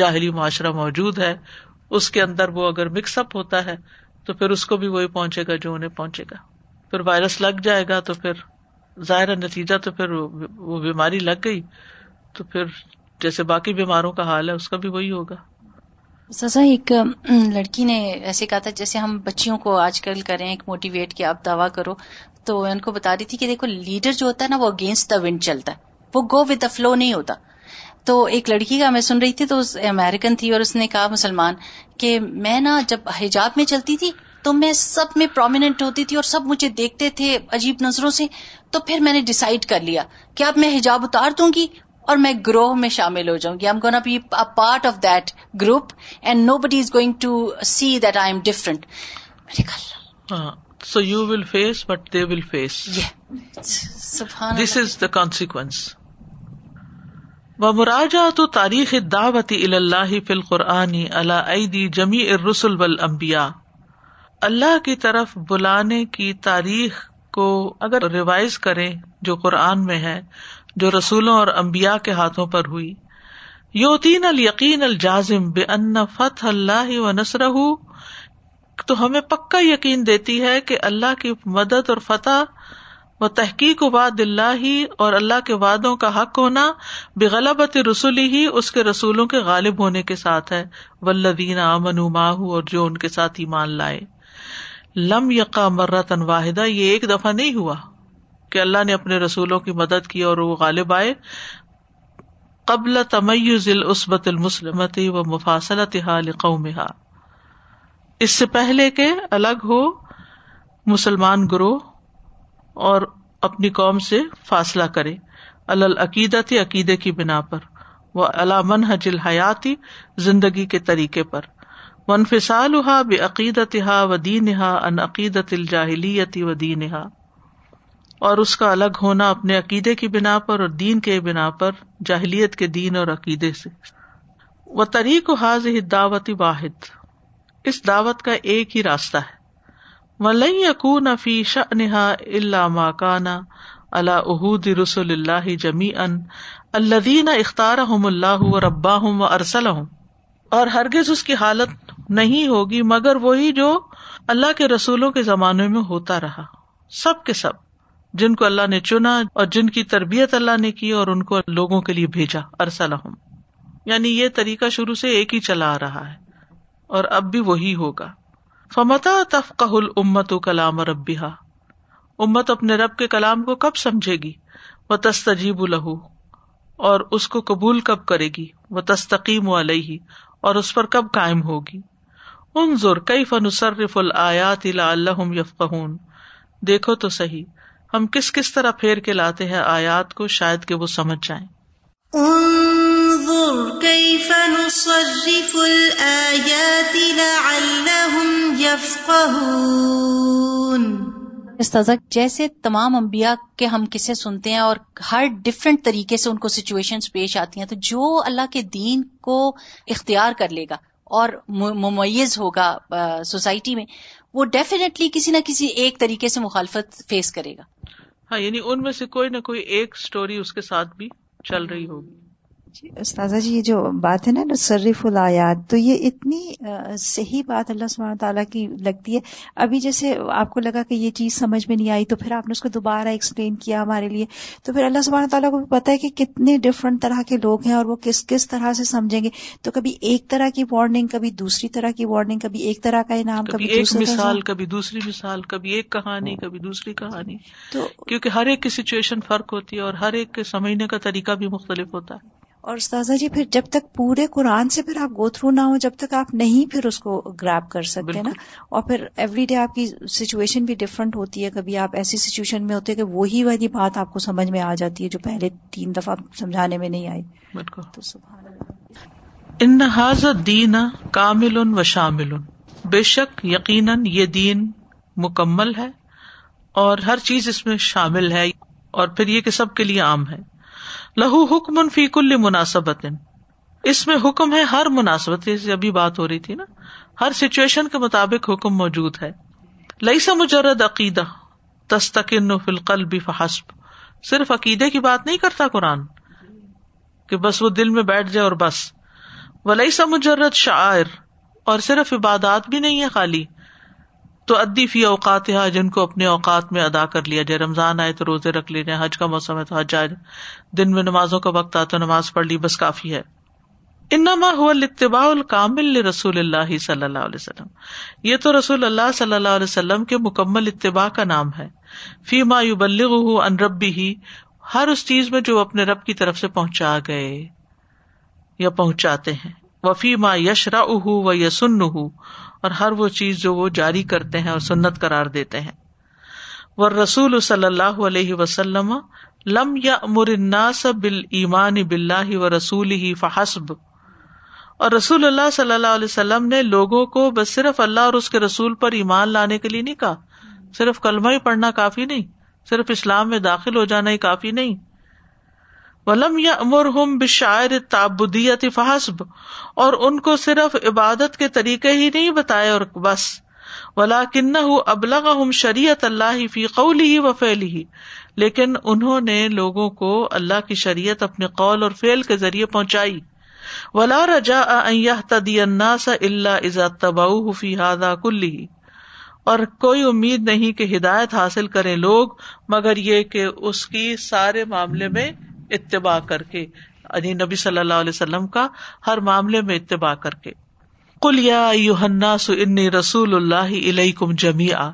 جاہلی معاشرہ موجود ہے اس کے اندر وہ اگر مکس اپ ہوتا ہے تو پھر اس کو بھی وہی پہنچے گا جو انہیں پہنچے گا. پھر وائرس لگ جائے گا تو پھر ظاہر نتیجہ تو پھر وہ بیماری لگ گئی تو پھر جیسے باقی بیماروں کا حال ہے اس کا بھی وہی ہوگا. سزا ایک لڑکی نے ایسے کہا تھا جیسے ہم بچیوں کو آج کل کریں ایک موٹیویٹ کہ آپ دعویٰ کرو, تو میں ان کو بتا رہی تھی کہ دیکھو لیڈر جو ہوتا ہے نا وہ اگینسٹ دا ونڈ چلتا ہے, وہ گو ود دا فلو نہیں ہوتا. تو ایک لڑکی کا میں سن رہی تھی, تو امیرکن تھی اور اس نے کہا مسلمان کہ میں نا جب حجاب میں چلتی تھی تو میں سب میں پرومیننٹ ہوتی تھی اور سب مجھے دیکھتے تھے عجیب نظروں سے, تو پھر میں نے ڈیسائیڈ کر لیا کہ اب میں حجاب اتار دوں گی اور میں گروہ میں شامل ہو جاؤں گی. I am gonna be a part of that group and nobody is going to see that I am different. So you will face but they will face, this is the consequence. ومراجعۃ تاریخ الدعوۃ الی اللہ فی القرآن علی ایدی جمیع الرسل والانبیاء, اللہ کی طرف بلانے کی تاریخ کو اگر ریوائز کریں جو قرآن میں ہے, جو رسولوں اور انبیاء کے ہاتھوں پر ہوئی. یوتین الیقین الجازم بان فتح اللہ ونصرہ, تو ہمیں پکا یقین دیتی ہے کہ اللہ کی مدد اور فتح و تحقیق وعد اللہ اور اللہ کے وعدوں کا حق ہونا بغلبت رسلہ, اس کے رسولوں کے غالب ہونے کے ساتھ ہے. والذین آمنوا معہ, اور جو ان کے ساتھ ایمان لائے. لم یقع مرتن واحدہ, یہ ایک دفعہ نہیں ہوا کہ اللہ نے اپنے رسولوں کی مدد کی اور وہ غالب آئے. قبل تمیز العصبۃ المسلمۃ و مفاصلتہا لقومہا, اس سے پہلے کہ الگ ہو مسلمان گروہ اور اپنی قوم سے فاصلہ کرے. علی العقیدۃ, عقیدے کی بنا پر. وعلی منہج الحیات, زندگی کے طریقے پر. وانفصالہا بعقیدتہا ودینہا عن عقیدۃ الجاہلیۃ ودینہا, اور اس کا الگ ہونا اپنے عقیدے کی بنا پر اور دین کے بنا پر, جاہلیت کے دین اور عقیدے سے. وطریق ھذہ الدعوۃ واحد, اس دعوت کا ایک ہی راستہ ہے. وَلَنْ يَكُونَ فِي شَأْنِهَا إِلَّا مَا كَانَ عَلَىٰ عُهُودِ رُسُلِ اللَّهِ جَمِيعًا الَّذِينَ اخْتَارَهُمُ اللَّهُ وَرَبَّاهُمْ وَأَرْسَلَهُمْ, اور ہرگز اس کی حالت نہیں ہوگی مگر وہی جو اللہ کے رسولوں کے زمانے میں ہوتا رہا, سب کے سب جن کو اللہ نے چنا اور جن کی تربیت اللہ نے کی اور ان کو لوگوں کے لیے بھیجا. ارسلہم یعنی یہ طریقہ شروع سے ایک ہی چلا آ رہا ہے اور اب بھی وہی ہوگا. فمتى تفقه الامة كلام ربها, امت اپنے رب کے کلام کو کب سمجھے گی؟ وتستجيب له, اور اس کو قبول کب کرے گی؟ وتستقيم عليه, اور اس پر کب قائم ہوگی؟ انظر كيف نصرف الآيات لعلهم يفقهون, دیکھو تو صحیح ہم کس کس طرح پھیر کے لاتے ہیں آیات کو شاید کہ وہ سمجھ جائیں. انظر كيف نصرف الآيات لعلهم يفقهون. استاذہ جیسے تمام انبیاء کے ہم قصے سنتے ہیں اور ہر ڈفرینٹ طریقے سے ان کو سچویشنز پیش آتی ہیں, تو جو اللہ کے دین کو اختیار کر لے گا اور ممیز ہوگا سوسائٹی میں, وہ ڈیفینیٹلی کسی نہ کسی ایک طریقے سے مخالفت فیس کرے گا. ہاں یعنی ان میں سے کوئی نہ کوئی ایک سٹوری اس کے ساتھ بھی چل رہی ہوگی. جی استاذہ جی, یہ جو بات ہے نا نصرف الآیات, تو یہ اتنی صحیح بات اللہ سبحانہ تعالیٰ کی لگتی ہے. ابھی جیسے آپ کو لگا کہ یہ چیز سمجھ میں نہیں آئی تو پھر آپ نے اس کو دوبارہ ایکسپلین کیا ہمارے لیے, تو پھر اللہ سبحانہ تعالیٰ کو بھی پتہ ہے کہ کتنے ڈفرنٹ طرح کے لوگ ہیں اور وہ کس کس طرح سے سمجھیں گے. تو کبھی ایک طرح کی وارننگ, کبھی دوسری طرح کی وارننگ, کبھی ایک طرح کا انعام, کبھی ایک مثال, کبھی دوسری مثال, کبھی ایک کہانی, کبھی دوسری کہانی. تو کیونکہ ہر ایک کی سچویشن فرق ہوتی ہے اور ہر ایک کے سمجھنے کا طریقہ بھی مختلف ہوتا ہے. اور استاذہ جی پھر جب تک پورے قرآن سے پھر آپ گو تھرو نہ ہو, جب تک آپ نہیں پھر اس کو گریب کر سکتے نا. اور پھر ایوری ڈے آپ کی سچویشن بھی ڈفرینٹ ہوتی ہے, کبھی آپ ایسی سچویشن میں ہوتے ہیں کہ وہی والی بات آپ کو سمجھ میں آ جاتی ہے جو پہلے تین دفعہ سمجھانے میں نہیں آئی. تو سبحان اللہ. ان ھذا الدین کامل و شامل, بے شک یقیناً یہ دین مکمل ہے اور ہر چیز اس میں شامل ہے, اور پھر یہ کہ سب کے لیے عام ہے. لہو حکم فی کل مناسبت, اس میں حکم ہے ہر مناسبت سے, ابھی بات ہو رہی تھی نا, ہر سچویشن کے مطابق حکم موجود ہے. لیس مجرد عقیدہ تستکن فی القلب فحسب, صرف عقیدے کی بات نہیں کرتا قرآن کہ بس وہ دل میں بیٹھ جائے اور بس. ولیس مجرد شعائر, اور صرف عبادات بھی نہیں ہے خالی, تو ادی فی اوقاتہا، جن کو اپنے اوقات میں ادا کر لیا جائے. رمضان آئے تو روزے رکھ لیے جائیں، حج کا موسم ہے تو حج جائے، دن میں نمازوں کا وقت آ تو نماز پڑھ لی، بس کافی ہے. انما هو الاتباع الکامل لرسول اللہ صلی اللہ علیہ وسلم، یہ تو رسول اللہ صلی اللہ علیہ وسلم کے مکمل اتباع کا نام ہے. فیما یبلغه عن ربہ، ہر اس چیز میں جو اپنے رب کی طرف سے پہنچا گئے یا پہنچاتے ہیں. وفیما یشرعہ ویسنہ، اور ہر وہ چیز جو وہ جاری کرتے ہیں اور سنت قرار دیتے ہیں. والرسول صلی اللہ علیہ وسلم لم یأمر الناس بالایمان باللہ ورسولہ فحسب، اور رسول اللہ صلی اللہ علیہ وسلم نے لوگوں کو بس صرف اللہ اور اس کے رسول پر ایمان لانے کے لیے نہیں کہا. صرف کلمہ ہی پڑھنا کافی نہیں، صرف اسلام میں داخل ہو جانا ہی کافی نہیں. وَلَمْ يَأْمُرْهُمْ بِالشَّعَائِرِ التَّعْبُدِيَّةِ فَحَسْبَ، اور ان کو صرف عبادت کے طریقے ہی نہیں بتائے اور بس. وَلَكِنَّهُ أَبْلَغَهُمْ شَرِيعَةَ اللَّهِ فِي قَوْلِهِ وَفِعْلِهِ، لیکن انہوں نے لوگوں کو اللہ کی شریعت اپنے قول اور فعل کے ذریعے پہنچائی. وَلَا رَجَاءَ أَنْ يَهْتَدِيَ النَّاسَ إِلَّا إِذَا اتَّبَعُوهُ فِي هَذَا كُلِّهِ، اور کوئی امید نہیں کہ ہدایت حاصل کریں لوگ مگر یہ کہ اس کی سارے معاملے میں اتباع کر کے، یعنی نبی صلی اللہ علیہ وسلم کا ہر معاملے میں اتباع کر کے. قل یا ایھا الناس انی رسول اللہ الیکم جمیعا،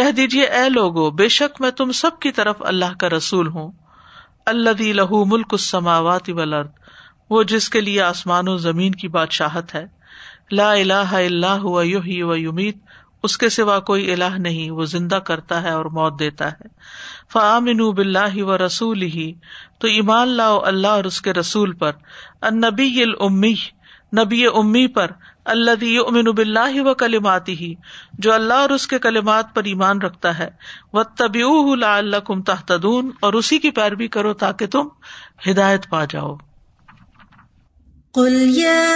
کہہ دیجئے اے لوگو بے شک میں تم سب کی طرف اللہ کا رسول ہوں. الذی لہ ملک السماوات والارض، وہ جس کے لیے آسمان و زمین کی بادشاہت ہے. لا الہ الا ھو یحیی و یمیت، اس کے سوا کوئی الہ نہیں، وہ زندہ کرتا ہے اور موت دیتا ہے. فآمنوا باللہ ورسولہ، تو ایمان لاؤ اللہ اور اس کے رسول پر. النبی الامی، نبی امی پر. الذی یؤمن باللہ وکلماتہ، جو اللہ اور اس کے کلمات پر ایمان رکھتا ہے. واتبعوہ لعلکم تہتدون، اور اسی کی پیروی کرو تاکہ تم ہدایت پا جاؤ. قل یا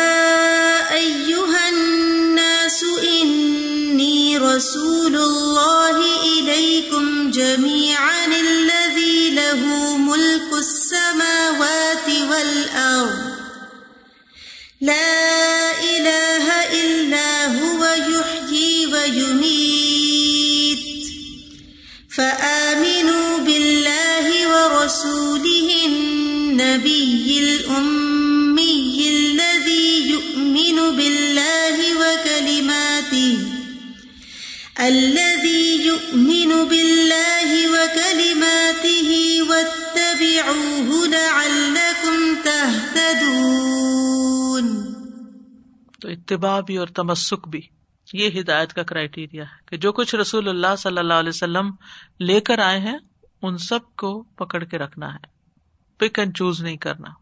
ایھا الناس انی رسول اللہ الیکم جمیعا الذی لہ ملک السماوات والارض لا الہ الا ھو یحیی و یمیت فآمنوا باللہ ورسولہ النبی الامی الذی یؤمن باللہ وکلماتہ الذي يؤمن بالله وكلماته واتبعوه لعلكم تهتدون. تو اتباع بھی اور تمسک بھی، یہ ہدایت کا کرائیٹیریا ہے کہ جو کچھ رسول اللہ صلی اللہ علیہ وسلم لے کر آئے ہیں ان سب کو پکڑ کے رکھنا ہے، پک اینڈ چوز نہیں کرنا.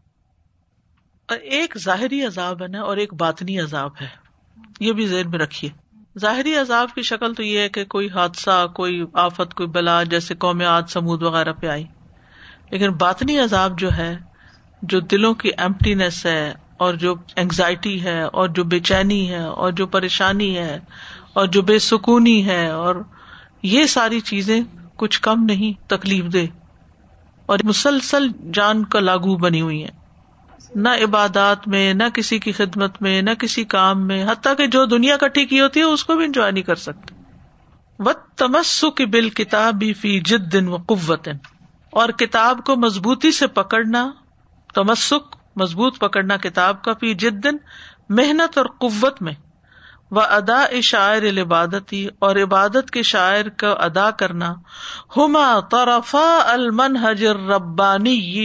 اور ایک ظاہری عذاب ہے نا اور ایک باطنی عذاب ہے، یہ بھی ذہن میں رکھیے. ظاہری عذاب کی شکل تو یہ ہے کہ کوئی حادثہ، کوئی آفت، کوئی بلا، جیسے قوم عاد سمود وغیرہ پہ آئی. لیکن باطنی عذاب جو ہے، جو دلوں کی ایمپٹینس ہے اور جو اینگزائٹی ہے اور جو بے چینی ہے اور جو پریشانی ہے اور جو بے سکونی ہے، اور یہ ساری چیزیں کچھ کم نہیں تکلیف دہ اور مسلسل جان کا لاگو بنی ہوئی ہیں. نہ عبادات میں، نہ کسی کی خدمت میں، نہ کسی کام میں، حتیٰ کہ جو دنیا کٹھی کی ہوتی ہے اس کو بھی انجوائے نہیں کر سکتے. وَالتَّمَسُّكِ بِالْكِتَابِ فِي جِدٍ وَقُوَّةٍ، اور کتاب کو مضبوطی سے پکڑنا، تمسک مضبوط پکڑنا کتاب کا، فی جد محنت اور قوت میں. وَأَدَاءِ شَعَائِرِ الْعِبَادَةِ، اور عبادت کے شاعر کا ادا کرنا. هُمَا طَرَفَا الْمَنْهَجِ الرَّبَّانِيِّ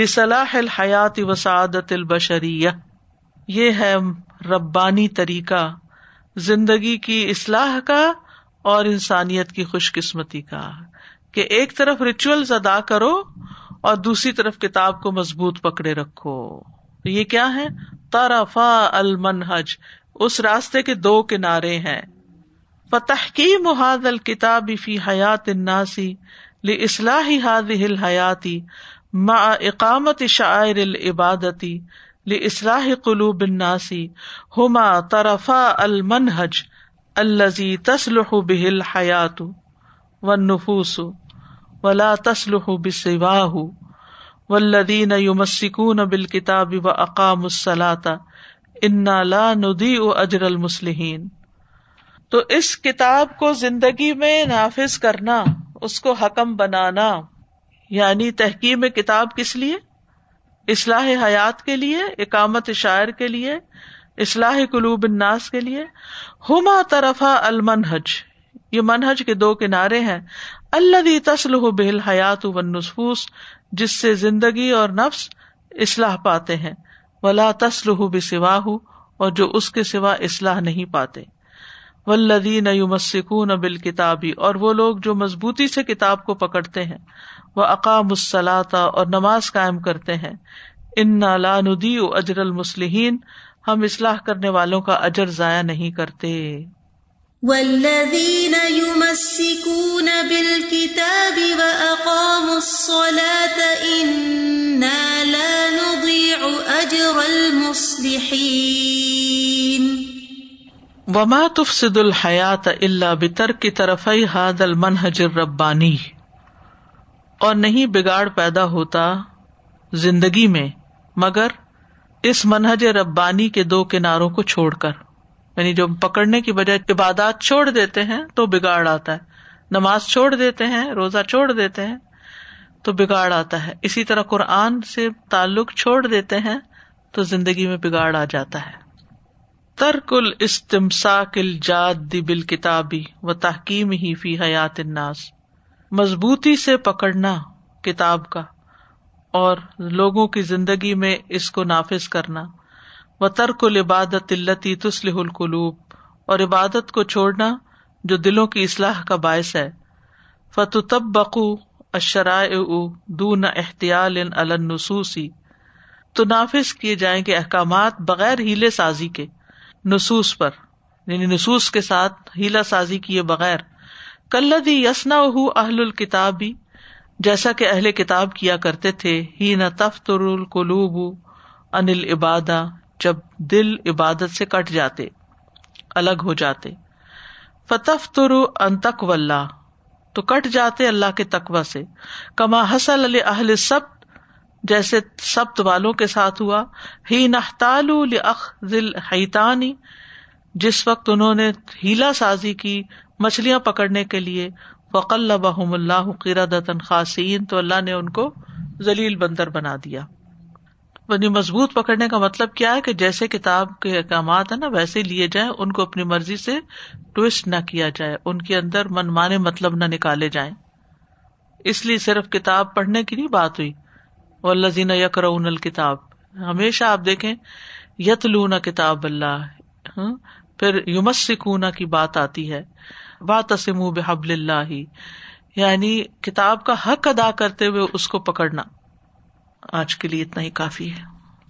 لِصَلَاحِ الْحَيَاةِ وَسَعَادَةِ الْبَشَرِيَّةِ، یہ ہے ربانی طریقہ زندگی کی اصلاح کا اور انسانیت کی خوش قسمتی کا، کہ ایک طرف ریچولز ادا کرو اور دوسری طرف کتاب کو مضبوط پکڑے رکھو. تو یہ کیا ہے؟ طَرَفَا الْمَنْهَجِ، اس راستے کے دو کنارے ہیں. فتحکیم ھذا الکتاب فی حیات الناس لاصلاح ھذہ الحیات مع اقامت شعائر العبادۃ لاصلاح قلوب الناس ھما طرفا المنہج الذی تصلح بہ الحیات والنفوس ولا تصلح بسواہ والذین یمسکون بالکتاب واقاموا الصلاۃ انا لا نضیع اجر المصلحین. تو اس کتاب کو زندگی میں نافذ کرنا، اس کو حکم بنانا، یعنی تحکیم کتاب کس لیے؟ اصلاح حیات کے لیے، اقامت شاعر کے لیے، اصلاح قلوب الناس کے لیے. ہما طرفا المنہج، یہ منہج کے دو کنارے ہیں. الذی تصلح بہ الحیات والنفوس، جس سے زندگی اور نفس اصلاح پاتے ہیں، ولا تصلح بسواہ، اور جو اس کے سوا اصلاح نہیں پاتے. والذین یمسکون بالکتاب، اور وہ لوگ جو مضبوطی سے کتاب کو پکڑتے ہیں، وَأَقَامُوا الصَّلَاةَ، اور نماز قائم کرتے ہیں. اِنَّا لَا نُضِيعُ أَجْرَ الْمُصْلِحِينَ، ہم اصلاح کرنے والوں کا اجر ضائع نہیں کرتے. وَالَّذِينَ يُمَسِّكُونَ بِالْكِتَابِ وَأَقَامُوا الصَّلَاةَ إِنَّا لَا نُضِيعُ أَجْرَ الْمُصْلِحِينَ. وما تفسد الحیات الا بترک طرفی هذا المنہج الربانی، اور نہیں بگاڑ پیدا ہوتا زندگی میں مگر اس منہج ربانی کے دو کناروں کو چھوڑ کر. یعنی جو پکڑنے کی بجائے عبادات چھوڑ دیتے ہیں تو بگاڑ آتا ہے، نماز چھوڑ دیتے ہیں، روزہ چھوڑ دیتے ہیں تو بگاڑ آتا ہے. اسی طرح قرآن سے تعلق چھوڑ دیتے ہیں تو زندگی میں بگاڑ آ جاتا ہے. ترک الاستمساک الجاد بالکتاب و تحکیمہ فی حیات الناس، مضبوطی سے پکڑنا کتاب کا اور لوگوں کی زندگی میں اس کو نافذ کرنا. و ترک العبادت التی تصلح القلوب، اور عبادت کو چھوڑنا جو دلوں کی اصلاح کا باعث ہے. فتطبق الشرائع دون احتیال علی النصوص، تو نافذ کیے جائیں گے احکامات بغیر ہیلے سازی کے نصوص پر، یعنی نصوص کے ساتھ ہیلا سازی کیے بغیر. کلذی یصنعہ اہل الکتاب، جیسا کہ اہل کتاب کیا کرتے تھے. ہی نہ تفتر القلوب عن العبادہ، جب دل عبادت سے کٹ جاتے، الگ ہو جاتے. فتفتر عن تقوی اللہ، تو کٹ جاتے اللہ کے تقوی سے. کما حصل لاہل السبت، جیسے سبت والوں کے ساتھ ہوا. ہی نحتالو لأخذ الحیتانی، جس وقت انہوں نے ہیلا سازی کی مچھلیاں پکڑنے کے لیے. فقلبہم اللہ قردۃ خاسئین، تو اللہ نے ان کو ذلیل بندر بنا دیا. مضبوط پکڑنے کا مطلب کیا ہے کہ جیسے کتاب کے احکامات ہیں نا ویسے لیے جائیں، ان کو اپنی مرضی سے ٹویسٹ نہ کیا جائے، ان کے اندر منمانے مطلب نہ نکالے جائیں. اس لیے صرف کتاب پڑھنے کی نہیں بات ہوئی. والذین یقرؤون الکتاب، ہمیشہ آپ دیکھیں یتلون کتاب اللہ، پھر یمسکون کی بات آتی ہے. واعتصموا بحبل اللہ، یعنی کتاب کا حق ادا کرتے ہوئے اس کو پکڑنا. آج کے لیے اتنا ہی کافی ہے.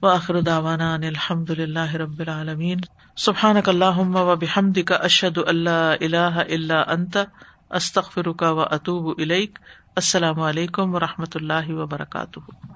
وآخر دعوانا ان الحمد للہ رب العالمین. سبحانک اللہم و بحمدک، اشہد ان لا الہ الا انت، استغفرک و اتوب الیک. السلام علیکم و رحمۃ اللہ وبرکاتہ.